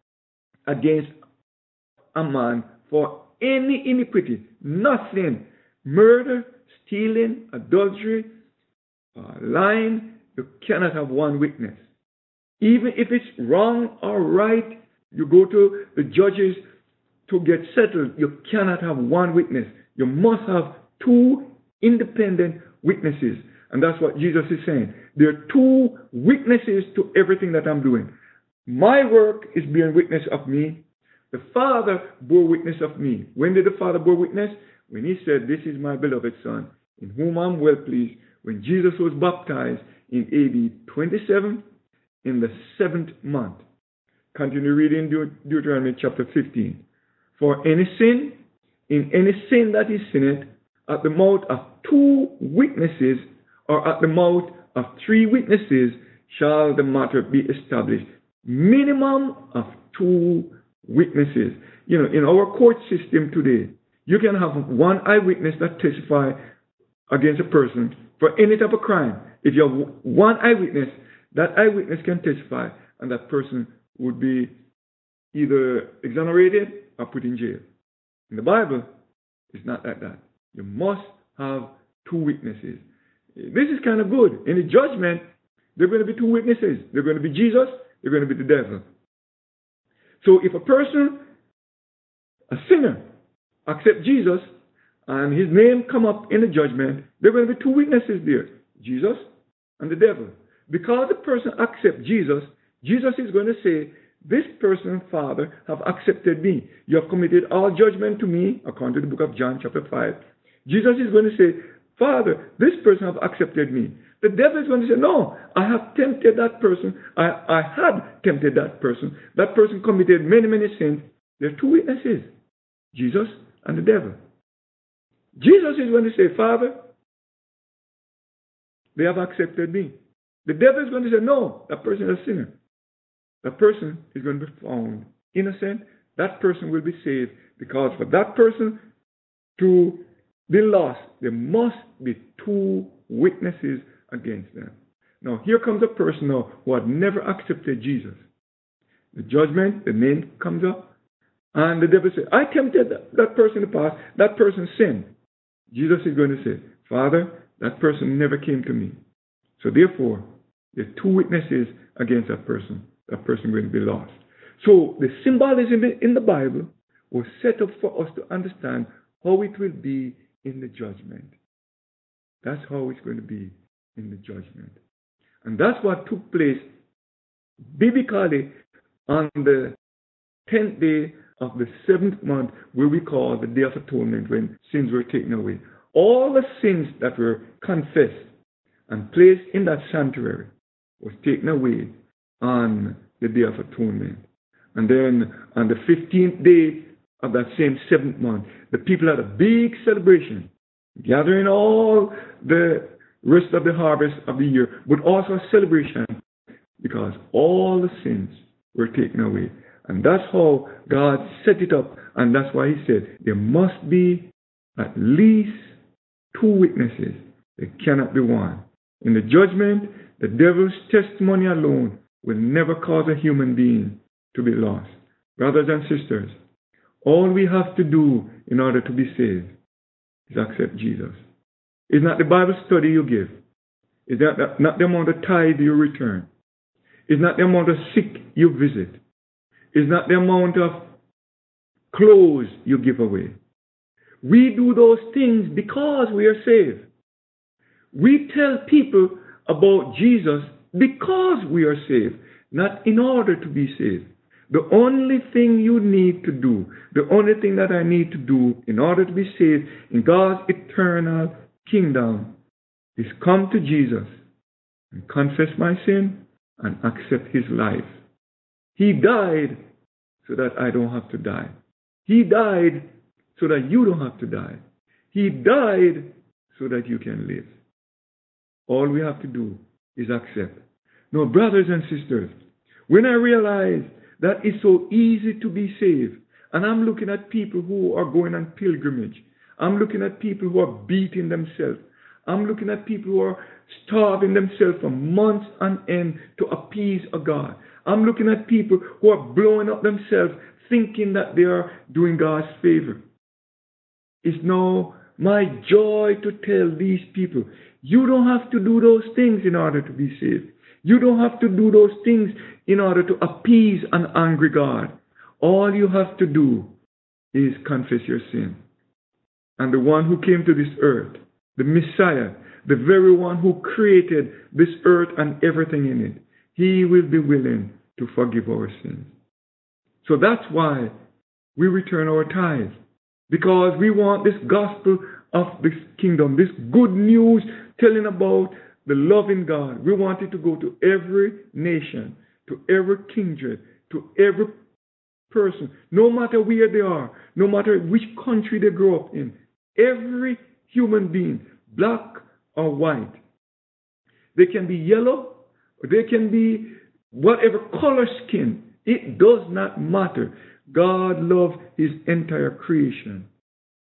against a man for any iniquity, nothing, murder, stealing, adultery, uh, lying. You cannot have one witness. Even if it's wrong or right, you go to the judges to get settled. You cannot have one witness. You must have two independent witnesses. And that's what Jesus is saying. There are two witnesses to everything that I'm doing. My work is bearing witness of me. The Father bore witness of me. When did the Father bore witness? When he said, this is my beloved Son, in whom I'm well pleased. When Jesus was baptized in A D twenty-seven, in the seventh month. Continue reading Deut- Deuteronomy chapter fifteen. For any sin, in any sin that is sinned, at the mouth of two witnesses, or at the mouth of three witnesses, shall the matter be established. Minimum of two witnesses. You know, in our court system today, you can have one eyewitness that testifies against a person for any type of crime. If you have one eyewitness, that eyewitness can testify, and that person would be either exonerated or put in jail. In the Bible, it's not like that. You must have two witnesses. This is kind of good. In the judgment, there are going to be two witnesses. They're going to be Jesus. They're going to be the devil. So if a person, a sinner, accepts Jesus and his name come up in the judgment, there are going to be two witnesses there, Jesus and the devil. Because the person accepts Jesus, Jesus is going to say, this person, Father, have accepted me. You have committed all judgment to me, according to the book of John chapter five. Jesus is going to say, Father, this person have accepted me. The devil is going to say, no, I have tempted that person. I, I had tempted that person. That person committed many, many sins. There are two witnesses, Jesus and the devil. Jesus is going to say, Father, they have accepted me. The devil is going to say, no, that person is a sinner. That person is going to be found innocent. That person will be saved, because for that person to be lost, there must be two witnesses against them. Now, here comes a person now who had never accepted Jesus. The judgment, the name comes up, and the devil says, I tempted that, that person in the past. That person sinned. Jesus is going to say, Father, that person never came to me. So therefore, there are two witnesses against that person. That person will be lost. So the symbolism in the Bible was set up for us to understand how it will be in the judgment. That's how it's going to be in the judgment. And that's what took place biblically on the tenth day of the seventh month, where we call the Day of Atonement, when sins were taken away. All the sins that were confessed and placed in that sanctuary was taken away on the Day of Atonement. And then on the fifteenth day of that same seventh month, the people had a big celebration, gathering all the rest of the harvest of the year, but also a celebration because all the sins were taken away. And that's how God set it up. And that's why he said there must be at least two witnesses. There cannot be one. In the judgment, the devil's testimony alone will never cause a human being to be lost. Brothers and sisters, all we have to do in order to be saved is accept Jesus. It's not the Bible study you give. It's not, not the amount of tithe you return. It's not the amount of sick you visit. It's not the amount of clothes you give away. We do those things because we are saved. We tell people about Jesus because we are saved, not in order to be saved. The only thing you need to do, the only thing that I need to do in order to be saved in God's eternal kingdom is come to Jesus and confess my sin and accept his life. He died so that I don't have to die. He died so that you don't have to die. He died so that you can live. All we have to do is accept. Now, brothers and sisters, when I realize that it's so easy to be saved, and I'm looking at people who are going on pilgrimage, I'm looking at people who are beating themselves, I'm looking at people who are starving themselves for months on end to appease a God. I'm looking at people who are blowing up themselves thinking that they are doing God's favor. It's now my joy to tell these people, you don't have to do those things in order to be saved. You don't have to do those things in order to appease an angry God. All you have to do is confess your sin. And the one who came to this earth, the Messiah, the very one who created this earth and everything in it, he will be willing to forgive our sins. So that's why we return our tithes, because we want this gospel of this kingdom, this good news telling about the loving God. We want it to go to every nation, to every kindred, to every person, no matter where they are, no matter which country they grow up in, every human being, black or white. They can be yellow, or they can be whatever color skin. It does not matter. God loved his entire creation.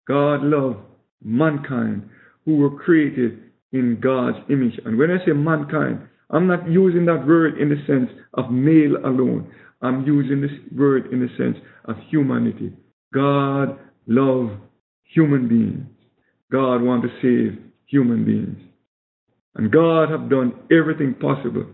God loved mankind who were created in God's image. And when I say mankind, I'm not using that word in the sense of male alone. I'm using this word in the sense of humanity. God loved human beings. God wants to save human beings. And God has done everything possible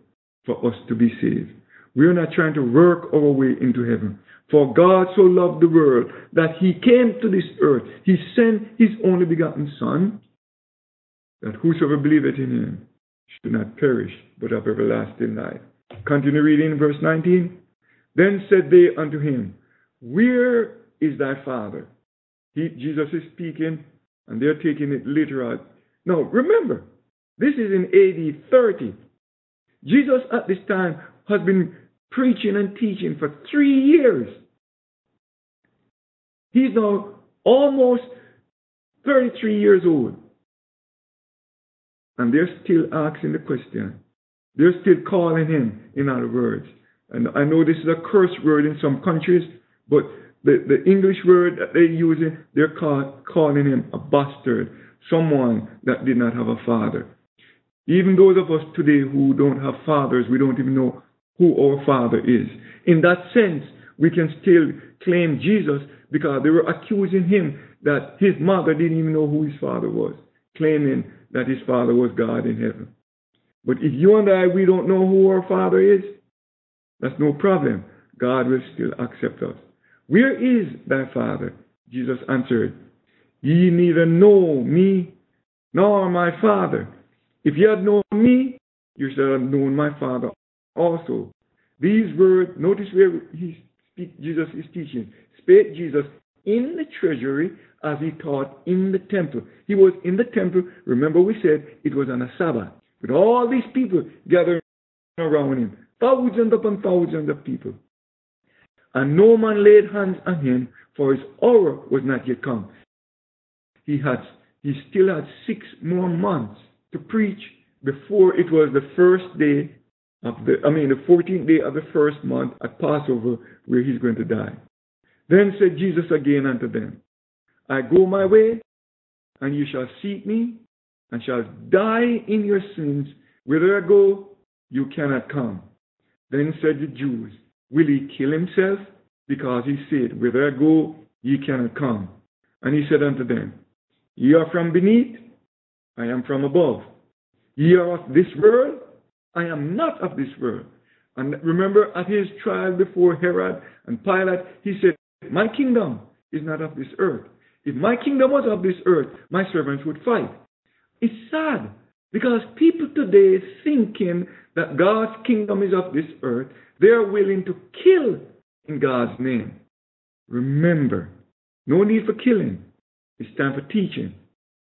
for us to be saved. We are not trying to work our way into heaven. For God so loved the world that he came to this earth. He sent his only begotten Son, that whosoever believeth in him should not perish, but have everlasting life. Continue reading verse nineteen. Then said they unto him, where is thy father? He, Jesus is speaking, and they're taking it literal. Now, remember, this is in A D thirty. Jesus at this time has been preaching and teaching for three years. He's now almost thirty-three years old. And they're still asking the question. They're still calling him, in other words. And I know this is a curse word in some countries, but the, the English word that they're using, they're call, calling him a bastard, someone that did not have a father. Even those of us today who don't have fathers, we don't even know who our father is. In that sense, we can still claim Jesus, because they were accusing him that his mother didn't even know who his father was, claiming that his father was God in heaven. But if you and I, we don't know who our father is, that's no problem. God will still accept us. Where is thy father? Jesus answered, ye neither know me nor my father. If ye had known me, you should have known my father also. These words, notice where he speak, Jesus is teaching. Spake Jesus in the treasury as he taught in the temple. He was in the temple. Remember we said it was on a Sabbath, with all these people gathering around him. Thousands upon thousands of people. And no man laid hands on him, for his hour was not yet come. He had, he still had six more months to preach before it was the first day of the, I mean the fourteenth day of the first month at Passover, where he's going to die. Then said Jesus again unto them, I go my way, and you shall seek me, and shall die in your sins. Whither I go, you cannot come. Then said the Jews, will he kill himself? Because he said, whither I go, ye cannot come. And he said unto them, ye are from beneath, I am from above. Ye are of this world, I am not of this world. And remember, at his trial before Herod and Pilate, he said, my kingdom is not of this earth. If my kingdom was of this earth, my servants would fight. It's sad, because people today, thinking that God's kingdom is of this earth, they are willing to kill in God's name. Remember, no need for killing. It's time for teaching.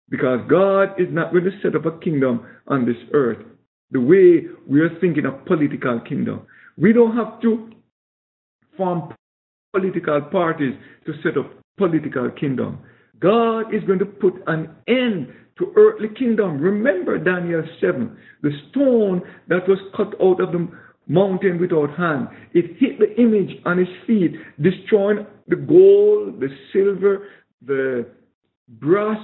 Because God is not going to set up a kingdom on this earth the way we are thinking of political kingdom. We don't have to form political parties to set up political kingdom. God is going to put an end to earthly kingdom. Remember Daniel seven, the stone that was cut out of the mountain without hand. It hit the image on its feet, destroying the gold, the silver, the brass,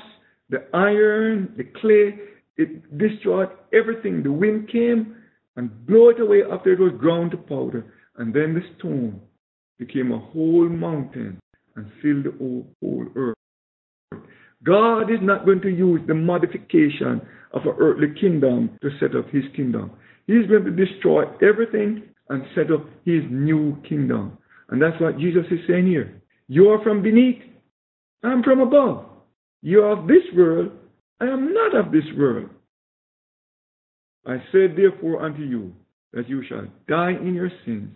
the iron, the clay. It destroyed everything. The wind came and blew it away after it was ground to powder. And then the stone became a whole mountain and filled the whole, whole earth. God is not going to use the modification of an earthly kingdom to set up his kingdom. He's going to destroy everything and set up his new kingdom. And that's what Jesus is saying here. You are from beneath, I'm from above. You are of this world, I am not of this world. I said therefore unto you, that you shall die in your sins.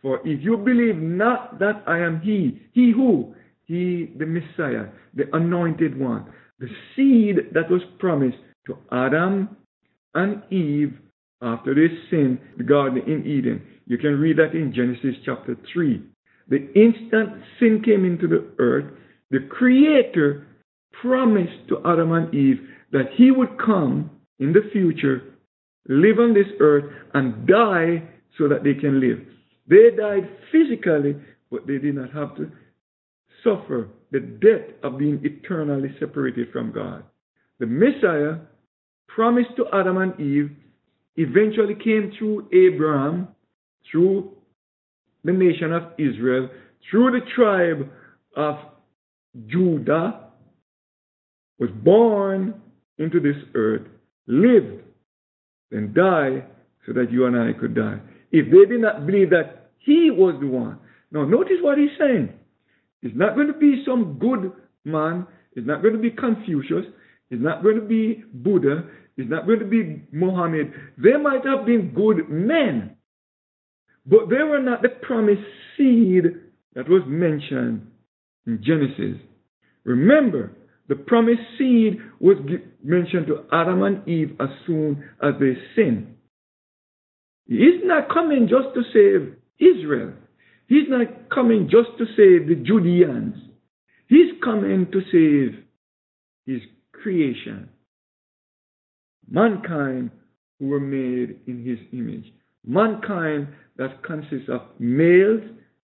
For if you believe not that I am he, he who? He, the Messiah, the Anointed One, the seed that was promised to Adam and Eve after they sinned in the garden in Eden. You can read that in Genesis chapter three. The instant sin came into the earth, the Creator promised to Adam and Eve that he would come in the future, live on this earth, and die so that they can live. They died physically, but they did not have to suffer the death of being eternally separated from God. The Messiah, promised to Adam and Eve, eventually came through Abraham, through the nation of Israel, through the tribe of Judah, was born into this earth, lived, and died so that you and I could die. If they did not believe that he was the one. Now notice what he's saying. It's not going to be some good man. It's not going to be Confucius. It's not going to be Buddha. It's not going to be Mohammed. They might have been good men, but they were not the promised seed that was mentioned in Genesis. Remember, the promised seed was mentioned to Adam and Eve as soon as they sinned. He is not coming just to save Israel. He's not coming just to save the Judeans. He's coming to save his creation. Mankind who were made in his image. Mankind that consists of males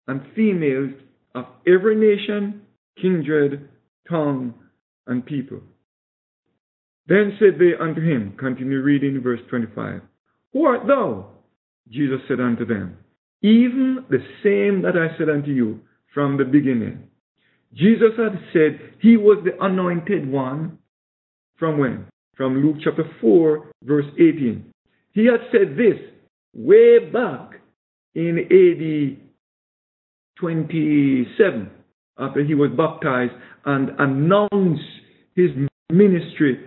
and females of every nation, kindred, tongue, and people. Then said they unto him, continue reading verse twenty-five, who art thou? Jesus said unto them, even the same that I said unto you from the beginning. Jesus had said he was the Anointed One from when? From Luke chapter four, verse eighteen. He had said this way back in A D twenty-seven, after he was baptized and announced his ministry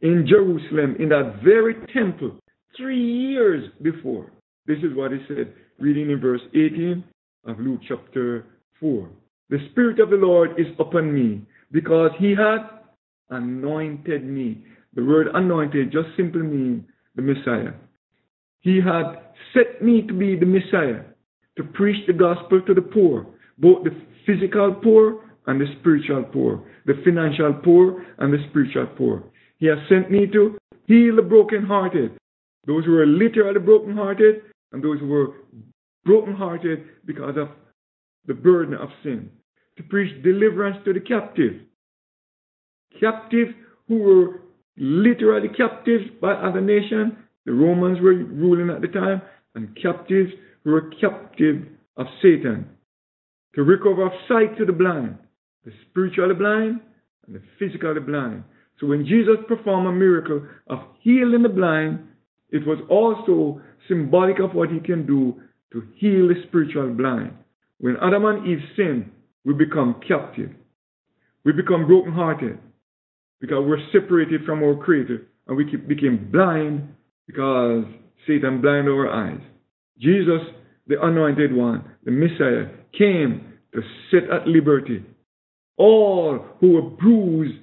in Jerusalem, in that very temple, three years before. This is what he said, reading in verse eighteen of Luke chapter four. The Spirit of the Lord is upon me, because he hath anointed me. The word anointed just simply means the Messiah. He hath set me to be the Messiah, to preach the gospel to the poor, both the physical poor and the spiritual poor, the financial poor and the spiritual poor. He has sent me to heal the brokenhearted, those who are literally brokenhearted, and those who were brokenhearted because of the burden of sin. To preach deliverance to the captive. Captives who were literally captives by other nations. The Romans were ruling at the time. And captives who were captive of Satan. To recover sight to the blind. The spiritually blind and the physically blind. So when Jesus performed a miracle of healing the blind, it was also symbolic of what he can do to heal the spiritual blind. When Adam and Eve sin, we become captive. We become brokenhearted because we're separated from our Creator, and we became blind because Satan blinded our eyes. Jesus, the Anointed One, the Messiah, came to set at liberty all who were bruised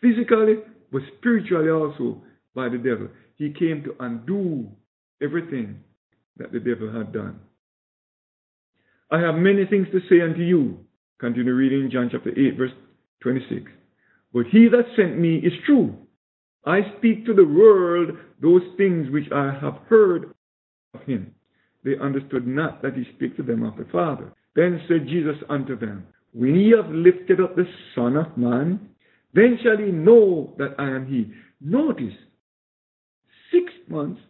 physically but spiritually also by the devil. He came to undo everything that the devil had done. I have many things to say unto you. Continue reading John chapter eight, verse twenty-six. But he that sent me is true. I speak to the world those things which I have heard of him. They understood not that he spake to them of the Father. Then said Jesus unto them, When ye have lifted up the Son of Man, then shall ye know that I am he. Notice, six months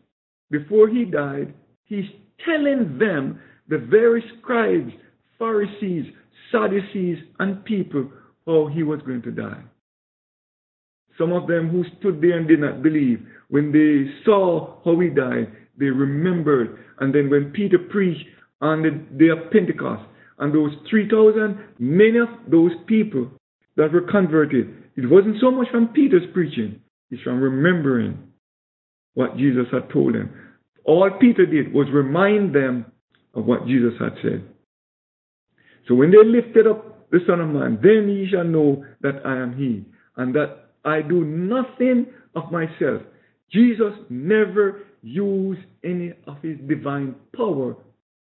before he died, he's telling them, the very scribes, Pharisees, Sadducees, and people, how he was going to die. Some of them who stood there and did not believe, when they saw how he died, they remembered. And then when Peter preached on the day of Pentecost, and those three thousand, many of those people that were converted, it wasn't so much from Peter's preaching, it's from remembering what Jesus had told them. All Peter did was remind them of what Jesus had said. So when they lifted up the Son of Man, then ye shall know that I am he, and that I do nothing of myself. Jesus never used any of his divine power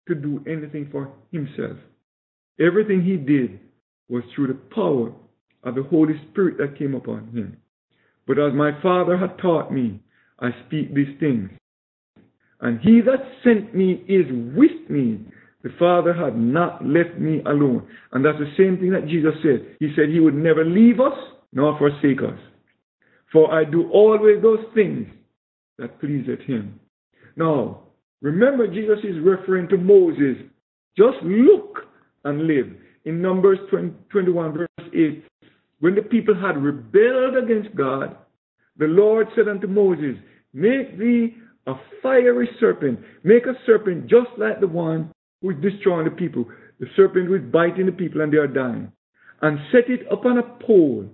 to do anything for himself. Everything he did was through the power of the Holy Spirit that came upon him. But as my Father had taught me, I speak these things. And he that sent me is with me. The Father had not left me alone. And that's the same thing that Jesus said. He said he would never leave us nor forsake us. For I do always those things that pleaseth him. Now, remember, Jesus is referring to Moses. Just look and live. In Numbers twenty, twenty-one, verse eight, when the people had rebelled against God, the Lord said unto Moses, Make thee a fiery serpent. Make a serpent just like the one who is destroying the people. The serpent who is biting the people and they are dying. And set it upon a pole.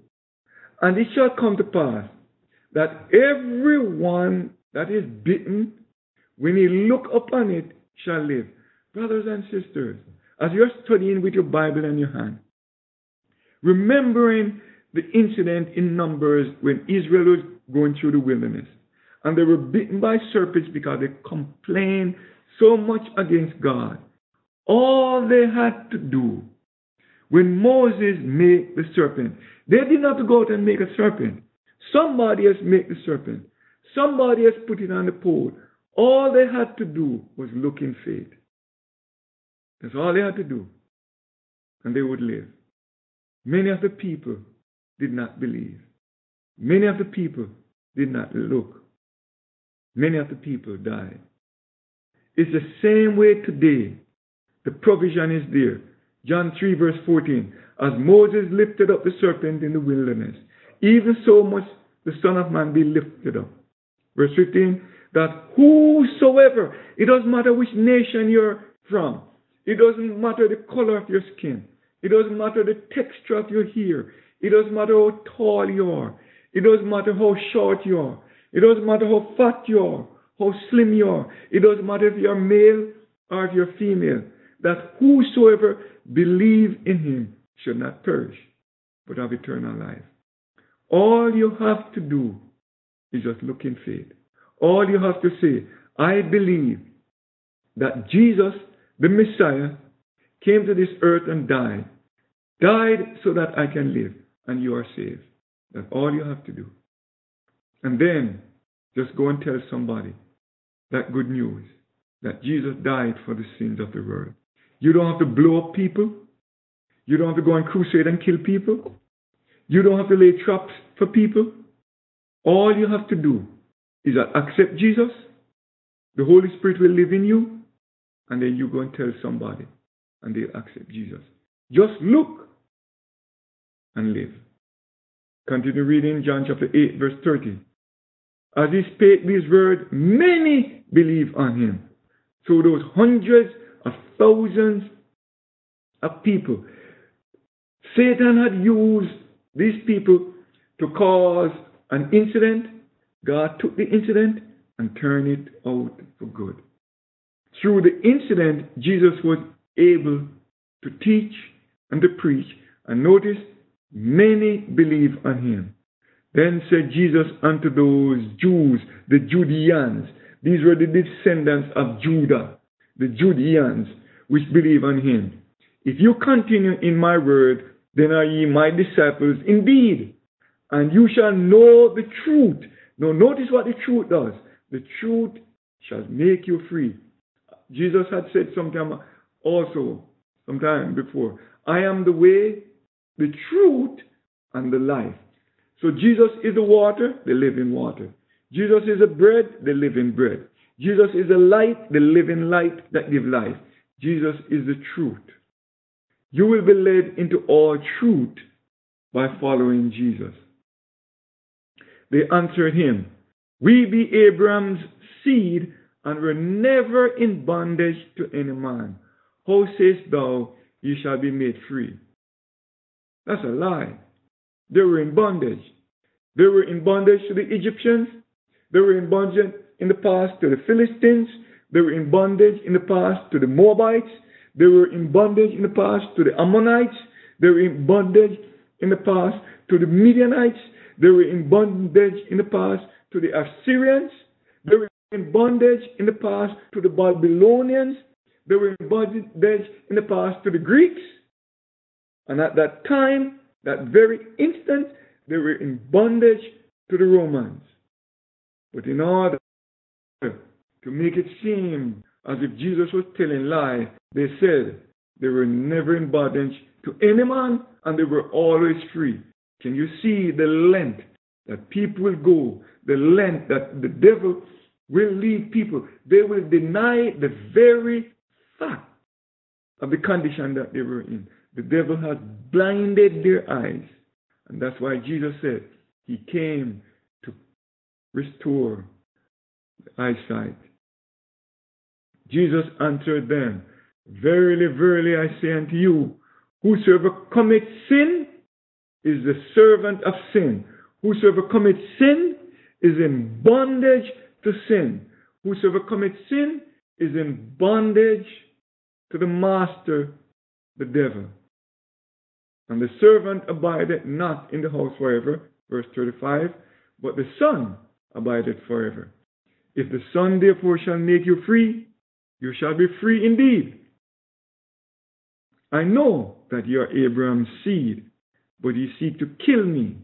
And it shall come to pass that everyone that is bitten, when he look upon it, shall live. Brothers and sisters, as you're studying with your Bible in your hand, remembering the incident in Numbers when Israel was going through the wilderness, and they were bitten by serpents because they complained so much against God. All they had to do, when Moses made the serpent, they did not go out and make a serpent. Somebody else made the serpent. Somebody else put it on the pole. All they had to do was look in faith. That's all they had to do. And they would live. Many of the people did not believe. Many of the people did not look. Many of the people died. It's the same way today. The provision is there. John three, verse fourteen. As Moses lifted up the serpent in the wilderness, even so must the Son of Man be lifted up. Verse fifteen. That whosoever, it doesn't matter which nation you're from, it doesn't matter the color of your skin, it doesn't matter the texture of your hair, it doesn't matter how tall you are, it doesn't matter how short you are, it doesn't matter how fat you are, how slim you are, it doesn't matter if you're male or if you're female, that whosoever believes in him should not perish, but have eternal life. All you have to do is just look in faith. All you have to say, I believe that Jesus, the Messiah, came to this earth and died. Died so that I can live, and you are saved. That's all you have to do. And then, just go and tell somebody that good news, that Jesus died for the sins of the world. You don't have to blow up people. You don't have to go on crusade and kill people. You don't have to lay traps for people. All you have to do is that accept Jesus, the Holy Spirit will live in you, and then you go and tell somebody, and they'll accept Jesus. Just look and live. Continue reading John chapter eight, verse thirty. As he spake these words, many believed on him. So those hundreds of thousands of people, Satan had used these people to cause an incident. God took the incident and turned it out for good. Through the incident, Jesus was able to teach and to preach. And notice, many believe on him. Then said Jesus unto those Jews, the Judeans. These were the descendants of Judah, the Judeans, which believe on him. If you continue in my word, then are ye my disciples indeed, and you shall know the truth. Now notice what the truth does. The truth shall make you free. Jesus had said sometime also, sometime before, I am the way, the truth, and the life. So Jesus is the water, the living water. Jesus is the bread, the living bread. Jesus is the light, the living light that gives life. Jesus is the truth. You will be led into all truth by following Jesus. They answered him, we be Abraham's seed and were never in bondage to any man. How sayest thou, ye shall be made free? That's a lie. They were in bondage. They were in bondage to the Egyptians. They were in bondage in the past to the Philistines. They were in bondage in the past to the Moabites. They were in bondage in the past to the Ammonites. They were in bondage in the past to the Midianites. They were in bondage in the past to the Assyrians. They were in bondage in the past to the Babylonians. They were in bondage in the past to the Greeks. And at that time, that very instant, they were in bondage to the Romans. But in order to make it seem as if Jesus was telling lies, they said they were never in bondage to any man and they were always free. Can you see the length that people will go, the length that the devil will lead people? They will deny the very fact of the condition that they were in. The devil has blinded their eyes. And that's why Jesus said he came to restore the eyesight. Jesus answered them, verily, verily, I say unto you, whosoever commits sin is the servant of sin. Whosoever commits sin is in bondage to sin. Whosoever commits sin is in bondage to the master, the devil. And the servant abideth not in the house forever, verse thirty-five, but the Son abideth forever. If the Son therefore shall make you free, you shall be free indeed. I know that you are Abraham's seed, but ye seek to kill me,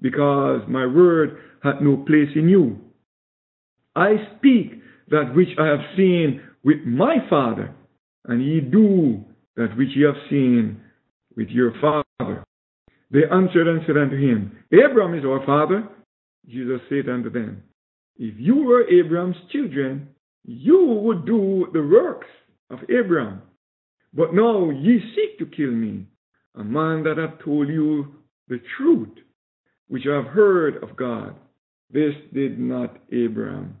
because my word hath no place in you. I speak that which I have seen with my Father, and ye do that which ye have seen with your father. They answered and said unto him, Abraham is our father. Jesus said unto them, if you were Abraham's children, you would do the works of Abraham. But now ye seek to kill me, a man that hath told you the truth, which I have heard of God. This did not Abraham.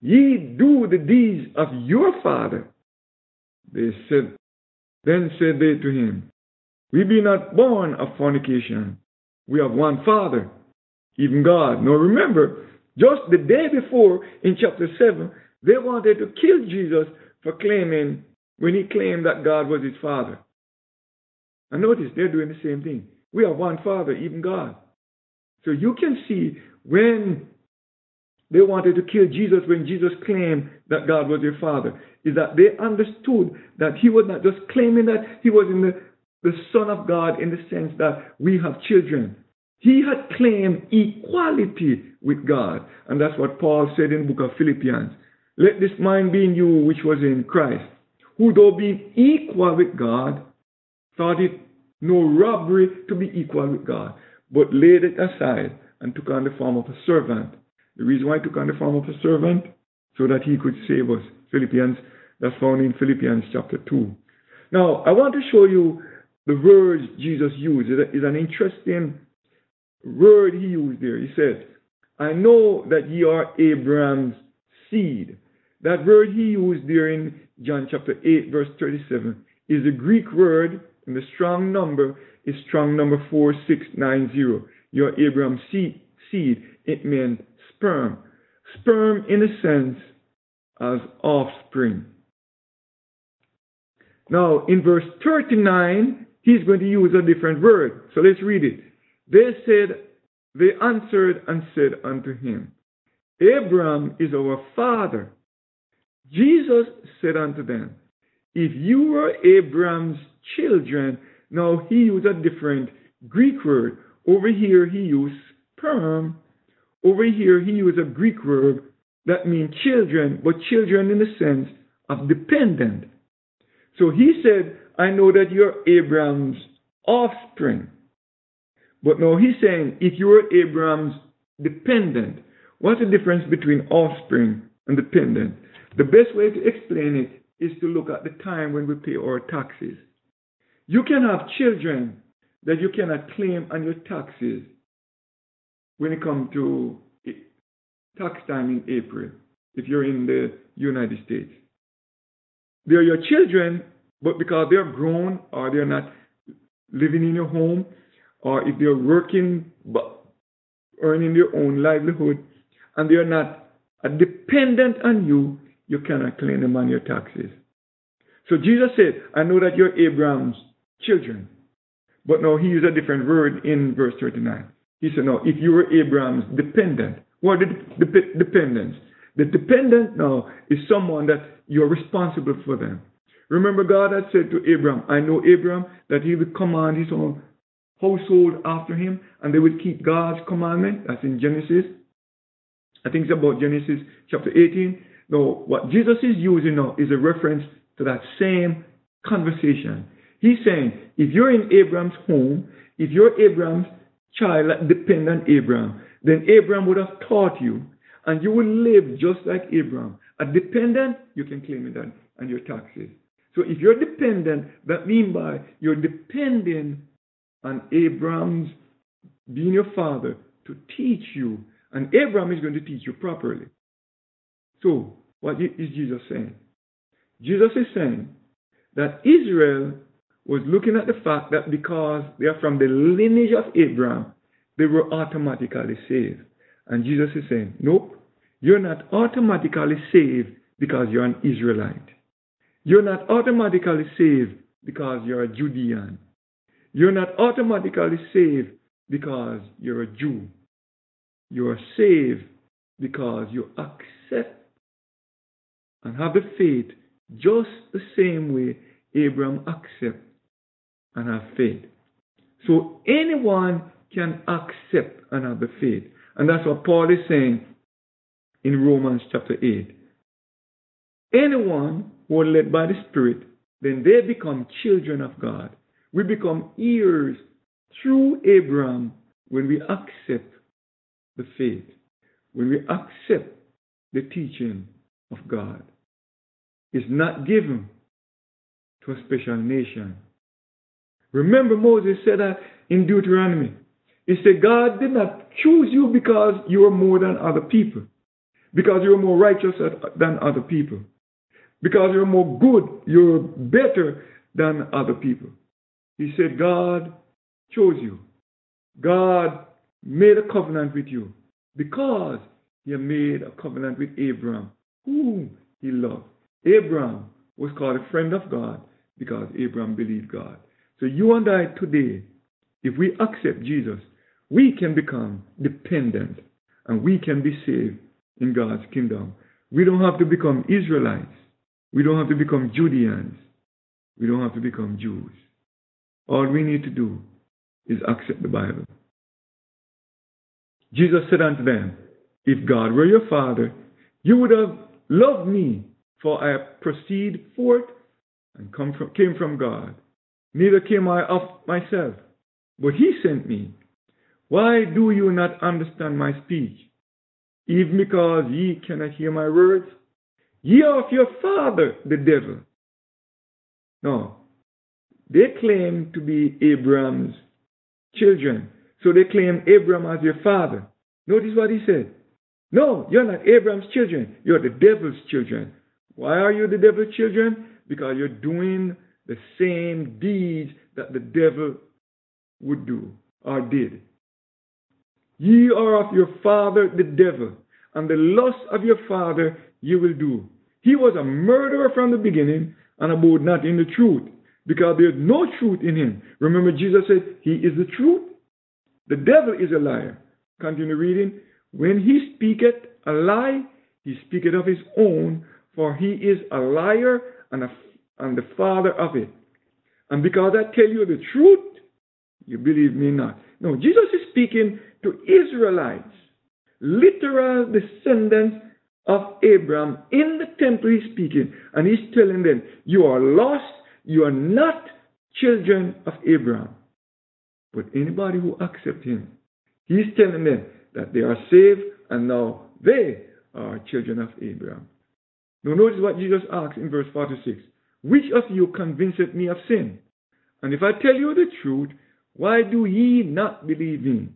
Ye do the deeds of your father. They said, then said they to him, we be not born of fornication. We have one Father, even God. Now remember, just the day before in chapter seven, they wanted to kill Jesus for claiming, when he claimed that God was his Father. And notice, they're doing the same thing. We have one Father, even God. So you can see when they wanted to kill Jesus, when Jesus claimed that God was their Father, is that they understood that he was not just claiming that he was in the the Son of God in the sense that we have children. He had claimed equality with God. And that's what Paul said in the book of Philippians. Let this mind be in you which was in Christ, who though being equal with God, thought it no robbery to be equal with God, but laid it aside and took on the form of a servant. The reason why he took on the form of a servant, so that he could save us. Philippians, that's found in Philippians chapter two. Now, I want to show you the words Jesus used is an interesting word he used there. He said, I know that ye are Abraham's seed. That word he used there in John chapter eight, verse thirty-seven, is a Greek word, and the strong number is strong number four six nine zero. You're Abraham's seed. It meant sperm. Sperm, in a sense, as offspring. Now, in verse thirty-nine, he's going to use a different word. So let's read it. They said, they answered and said unto him, Abraham is our father. Jesus said unto them, if you were Abraham's children. Now he used a different Greek word. Over here he used sperm. Over here he used a Greek word that means children, but children in the sense of dependent. So he said, I know that you're Abraham's offspring. But now he's saying, if you were Abraham's dependent. What's the difference between offspring and dependent? The best way to explain it is to look at the time when we pay our taxes. You can have children that you cannot claim on your taxes when it comes to tax time in April, if you're in the United States. They're your children, but because they're grown or they're not living in your home, or if they're working but earning their own livelihood, and they're not dependent on you, you cannot claim them on your taxes. So Jesus said, I know that you're Abraham's children. But now he used a different word in verse thirty-nine. He said, no, if you were Abraham's dependent. What are the dep- dependents? The dependent now is someone that you're responsible for them. Remember, God had said to Abraham, I know Abraham, that he would command his own household after him, and they would keep God's commandment. That's in Genesis. I think it's about Genesis chapter eighteen. Now, what Jesus is using now is a reference to that same conversation. He's saying, if you're in Abraham's home, if you're Abraham's child, like dependent Abraham, then Abraham would have taught you, and you would live just like Abraham. A dependent, you can claim it on your taxes. So if you're dependent, that means by you're depending on Abraham's being your father to teach you, and Abraham is going to teach you properly. So what is Jesus saying? Jesus is saying that Israel was looking at the fact that because they are from the lineage of Abraham, they were automatically saved. And Jesus is saying, nope, you're not automatically saved because you're an Israelite. You're not automatically saved because you're a Judean. You're not automatically saved because you're a Jew. You're saved because you accept and have the faith just the same way Abraham accepted and have faith. So anyone can accept and have the faith. And that's what Paul is saying in Romans chapter eight. Anyone who are led by the Spirit, then they become children of God. We become heirs through Abraham when we accept the faith, when we accept the teaching of God. It's not given to a special nation. Remember, Moses said that in Deuteronomy. He said, God did not choose you because you were more than other people, because you were more righteous than other people, because you were more good, you were better than other people. He said, God chose you. God made a covenant with you because he made a covenant with Abraham, whom he loved. Abraham was called a friend of God because Abraham believed God. So you and I today, if we accept Jesus, we can become dependent and we can be saved in God's kingdom. We don't have to become Israelites. We don't have to become Judeans. We don't have to become Jews. All we need to do is accept the Bible. Jesus said unto them, if God were your father, you would have loved me, for I proceed forth and come from, came from God. Neither came I of myself, but he sent me. Why do you not understand my speech? Even because ye cannot hear my words? Ye are of your father, the devil. Now, they claim to be Abraham's children. So they claim Abraham as their father. Notice what he said. No, you're not Abraham's children. You're the devil's children. Why are you the devil's children? Because you're doing the same deeds that the devil would do or did. Ye are of your father the devil, and the lust of your father you will do. He was a murderer from the beginning and abode not in the truth, because there is no truth in him. Remember, Jesus said, he is the truth. The devil is a liar. Continue reading. When he speaketh a lie, he speaketh of his own, for he is a liar and, a, and the father of it. And because I tell you the truth, you believe me not. No, Jesus is speaking to Israelites, literal descendants of Abraham. In the temple he's speaking, and he's telling them, you are lost, you are not children of Abraham. But anybody who accepts him, he's telling them that they are saved, and now they are children of Abraham. Now notice what Jesus asks in verse forty-six. Which of you convinceth me of sin? And if I tell you the truth, why do ye not believe me?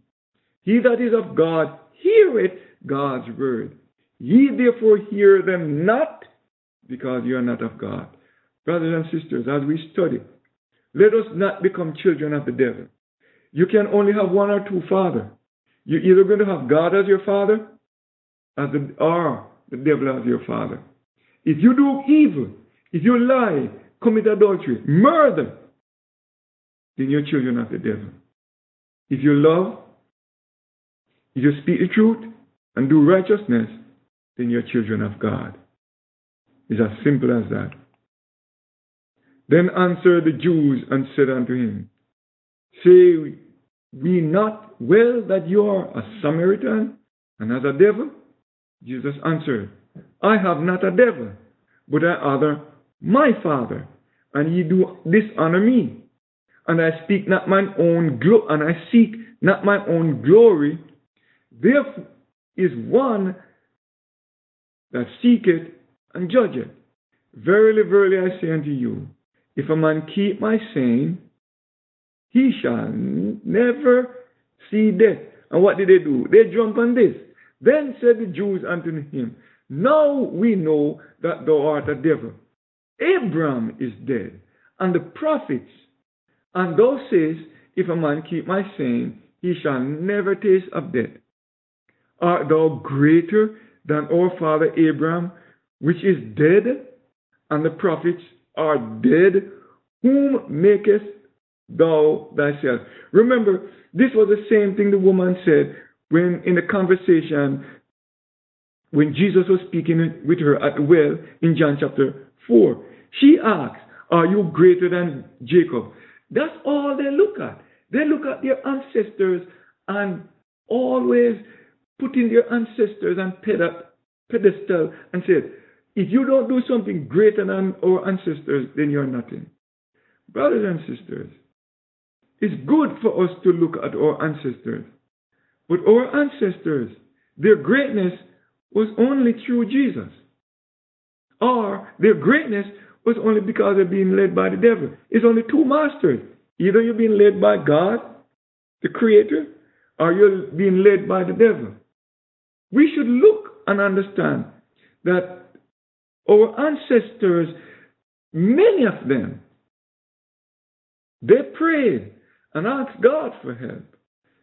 He that is of God heareth God's word. Ye therefore hear them not, because ye are not of God. Brothers and sisters, as we study, let us not become children of the devil. You can only have one or two fathers. You're either going to have God as your father, as the, or the devil as your father. If you do evil, if you lie, commit adultery, murder, then you're children of the devil. If you love, if you speak the truth and do righteousness, then you're children of God. It's as simple as that. Then answered the Jews and said unto him, say we not well that you are a Samaritan and as a devil? Jesus answered, I have not a devil, but I honor my Father, and ye do dishonor me. And I speak not mine own glo- and I seek not my own glory. There is one that seeketh and judgeth. Verily, verily, I say unto you, if a man keep my saying, he shall never see death. And what did they do? They jump on this. Then said the Jews unto him, now we know that thou art a devil. Abraham is dead, and the prophets. And thou sayest, if a man keep my saying, he shall never taste of death. Art thou greater than our father Abraham, which is dead, and the prophets are dead? Whom makest thou thyself? Remember, this was the same thing the woman said when in the conversation when Jesus was speaking with her at the well in John chapter four. She asked, are you greater than Jacob? That's all they look at. They look at their ancestors and always putting their ancestors on pedestal and said, if you don't do something greater than our ancestors, then you're nothing. Brothers and sisters, it's good for us to look at our ancestors. But our ancestors, their greatness was only through Jesus. Or their greatness was only because they're being led by the devil. It's only two masters. Either you're being led by God, the Creator, or you're being led by the devil. We should look and understand that our ancestors, many of them, they prayed and asked God for help.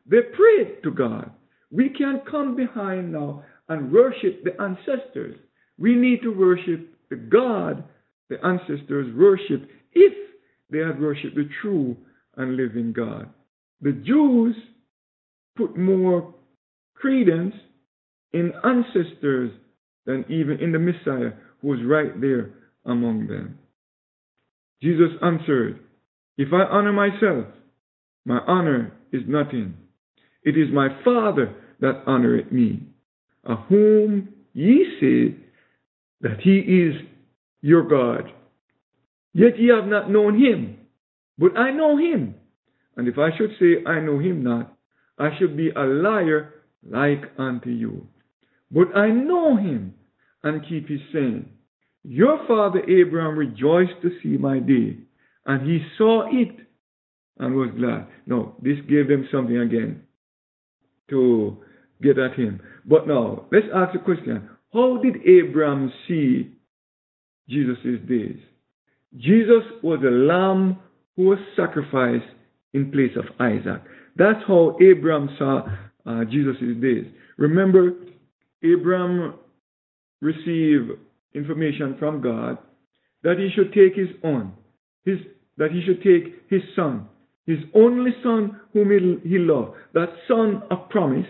They prayed to God. We can't come behind now and worship the ancestors. We need to worship the God the ancestors worshiped, if they had worshiped the true and living God. The Jews put more credence in ancestors than even in the Messiah, who was right there among them. Jesus answered, if I honor myself, my honor is nothing. It is my Father that honoreth me, of whom ye say that he is your God. Yet ye have not known him, but I know him. And if I should say I know him not, I should be a liar like unto you. But I know him, and keep his saying. Your father Abraham rejoiced to see my day, and he saw it and was glad. No, this gave them something again. to get at him. But now, let's ask the question, how did Abraham see Jesus' days? Jesus was a lamb who was sacrificed in place of Isaac. That's how Abraham saw uh, Jesus' days. Remember, Abraham received information from God that he should take his own, his, that he should take his son, his only son whom he, he loved, that son of promise.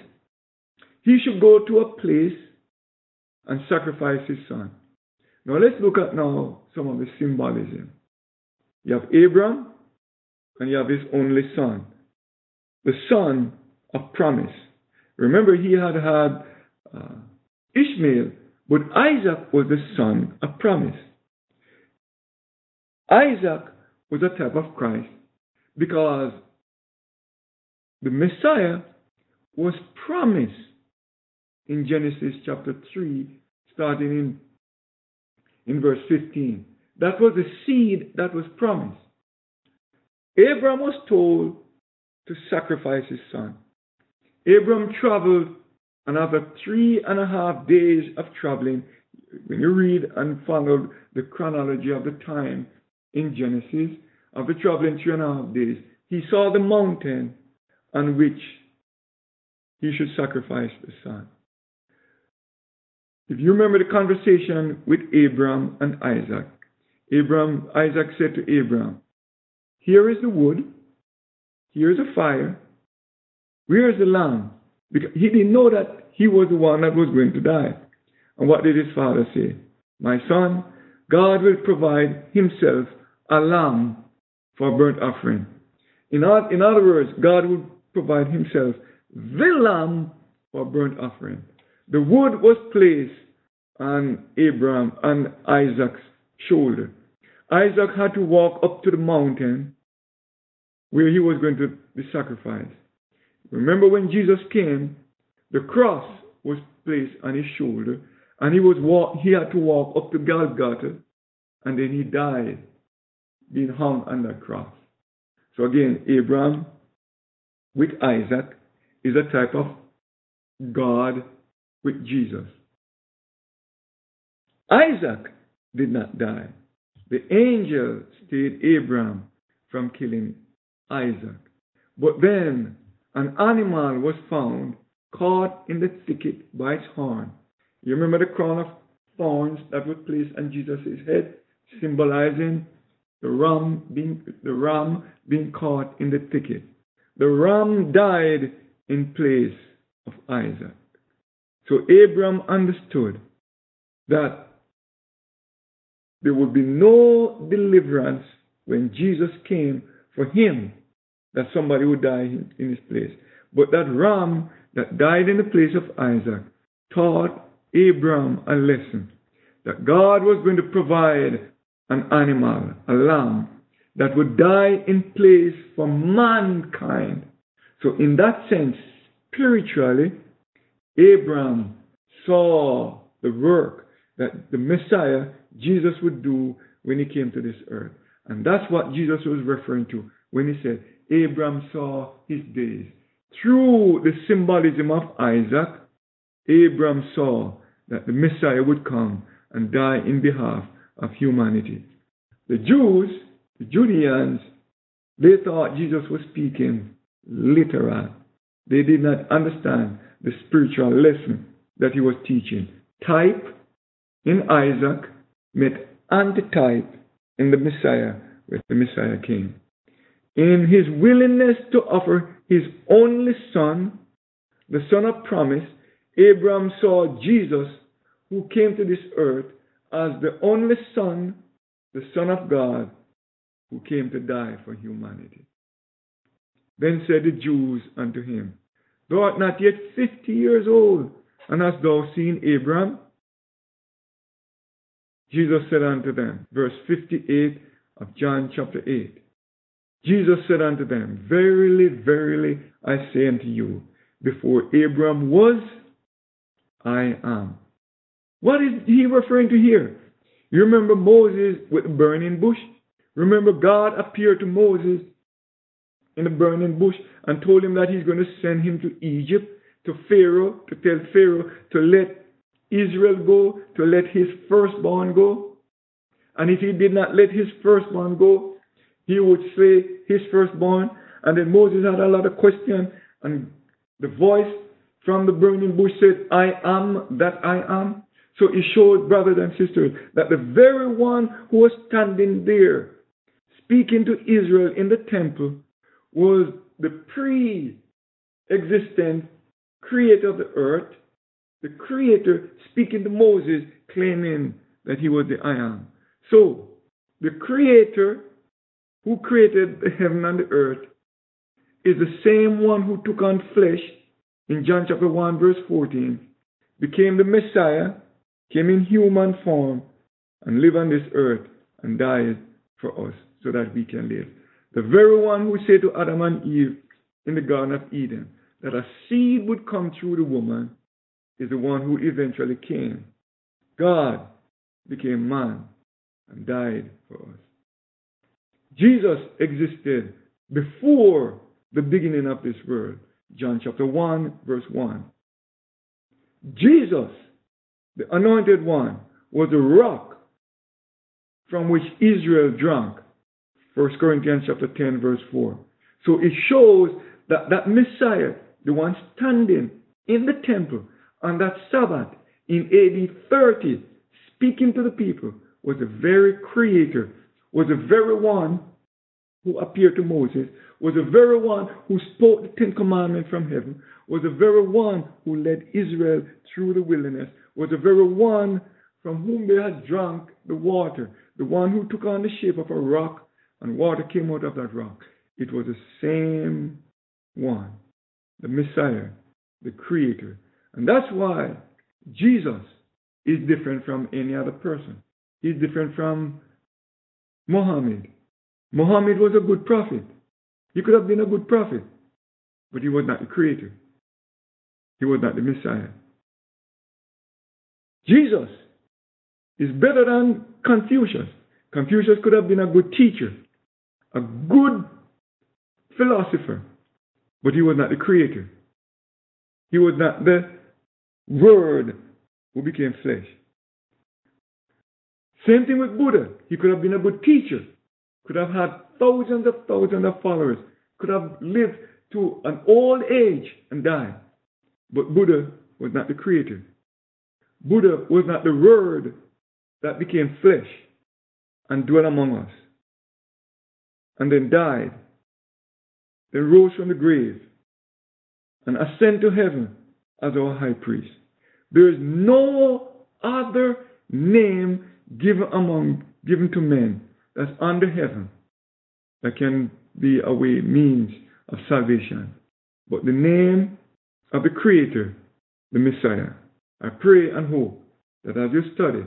He should go to a place and sacrifice his son. Now let's look at now some of the symbolism. You have Abraham and you have his only son, the son of promise. Remember, he had had uh, Ishmael, but Isaac was the son of promise. Isaac was a type of Christ because the Messiah was promised in Genesis chapter three, starting in, in verse fifteen. That was the seed that was promised. Abraham was told to sacrifice his son. Abraham traveled, and after three and a half days of traveling, when you read and follow the chronology of the time in Genesis, after traveling three and a half days, he saw the mountain on which he should sacrifice the son. If you remember the conversation with Abraham and Isaac, Abraham, Isaac said to Abraham, here is the wood, here is a fire, where is the lamb? Because he didn't know that he was the one that was going to die. And what did his father say? My son, God will provide himself a lamb for burnt offering. In other, in other words, God will provide himself the lamb for burnt offering. The wood was placed on Abraham and Isaac's shoulder. Isaac had to walk up to the mountain where he was going to be sacrificed. Remember when Jesus came, the cross was placed on his shoulder, and he was walk, he had to walk up to Golgotha, and then he died, being hung on that cross. So again, Abraham with Isaac is a type of God with Jesus. Isaac did not die. The angel stayed Abraham from killing Isaac. But then an animal was found caught in the thicket by its horn. You remember the crown of thorns that was placed on Jesus' head, symbolizing the ram being, the ram being caught in the thicket. The ram died in place of Isaac. So Abraham understood that there would be no deliverance when Jesus came for him, that somebody would die in his place. But that ram that died in the place of Isaac taught Abraham a lesson, that God was going to provide an animal, a lamb, that would die in place for mankind. So in that sense, spiritually, Abraham saw the work that the Messiah, Jesus, would do when he came to this earth. And that's what Jesus was referring to when he said, Abraham saw his days. Through the symbolism of Isaac, Abraham saw that the Messiah would come and die in behalf of humanity. The Jews, the Judeans, they thought Jesus was speaking literal. They did not understand the spiritual lesson that he was teaching. Type in Isaac met antitype in the Messiah when the Messiah came. In his willingness to offer his only son, the son of promise, Abraham saw Jesus, who came to this earth as the only son, the son of God, who came to die for humanity. Then said the Jews unto him, Thou art not yet fifty years old, and hast thou seen Abraham? Jesus said unto them, verse fifty-eight of John chapter eight, Jesus said unto them, Verily, verily, I say unto you, before Abraham was, I am. What is he referring to here? You remember Moses with the burning bush? Remember God appeared to Moses in the burning bush and told him that he's going to send him to Egypt to Pharaoh, to tell Pharaoh to let Israel go, to let his firstborn go. And if he did not let his firstborn go, he would slay his firstborn. And then Moses had a lot of questions, and the voice from the burning bush said, I am that I am. So he showed, brothers and sisters, that the very one who was standing there speaking to Israel in the temple was the pre-existent creator of the earth, the creator speaking to Moses, claiming that he was the I am. So, the creator who created the heaven and the earth is the same one who took on flesh in John chapter one verse fourteen, became the Messiah, came in human form, and lived on this earth and died for us so that we can live. The very one who said to Adam and Eve in the Garden of Eden that a seed would come through the woman is the one who eventually came. God became man and died for us. Jesus existed before the beginning of this world. John chapter one, verse one. Jesus, the Anointed One, was the rock from which Israel drank. First Corinthians chapter ten, verse four. So it shows that that Messiah, the one standing in the temple on that Sabbath in A D thirty, speaking to the people, was the very creator, was the very one who appeared to Moses, was the very one who spoke the Ten Commandments from heaven, was the very one who led Israel through the wilderness, was the very one from whom they had drunk the water, the one who took on the shape of a rock, and water came out of that rock. It was the same one, the Messiah, the Creator. And that's why Jesus is different from any other person. He's different from Mohammed. Mohammed was a good prophet. He could have been a good prophet, but he was not the Creator. He was not the Messiah. Jesus is better than Confucius. Confucius could have been a good teacher, a good philosopher, but he was not the Creator. He was not the Word who became flesh. Same thing with Buddha. He could have been a good teacher, could have had thousands of thousands of followers, could have lived to an old age and died. But Buddha was not the Creator. Buddha was not the Word that became flesh and dwelt among us, and then died, then rose from the grave, and ascended to heaven as our high priest. There is no other name given among given to men that's under heaven that can be a way, means of salvation, but the name of the Creator, the Messiah. I pray and hope that as you study,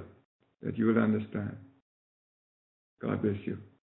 that you will understand. God bless you.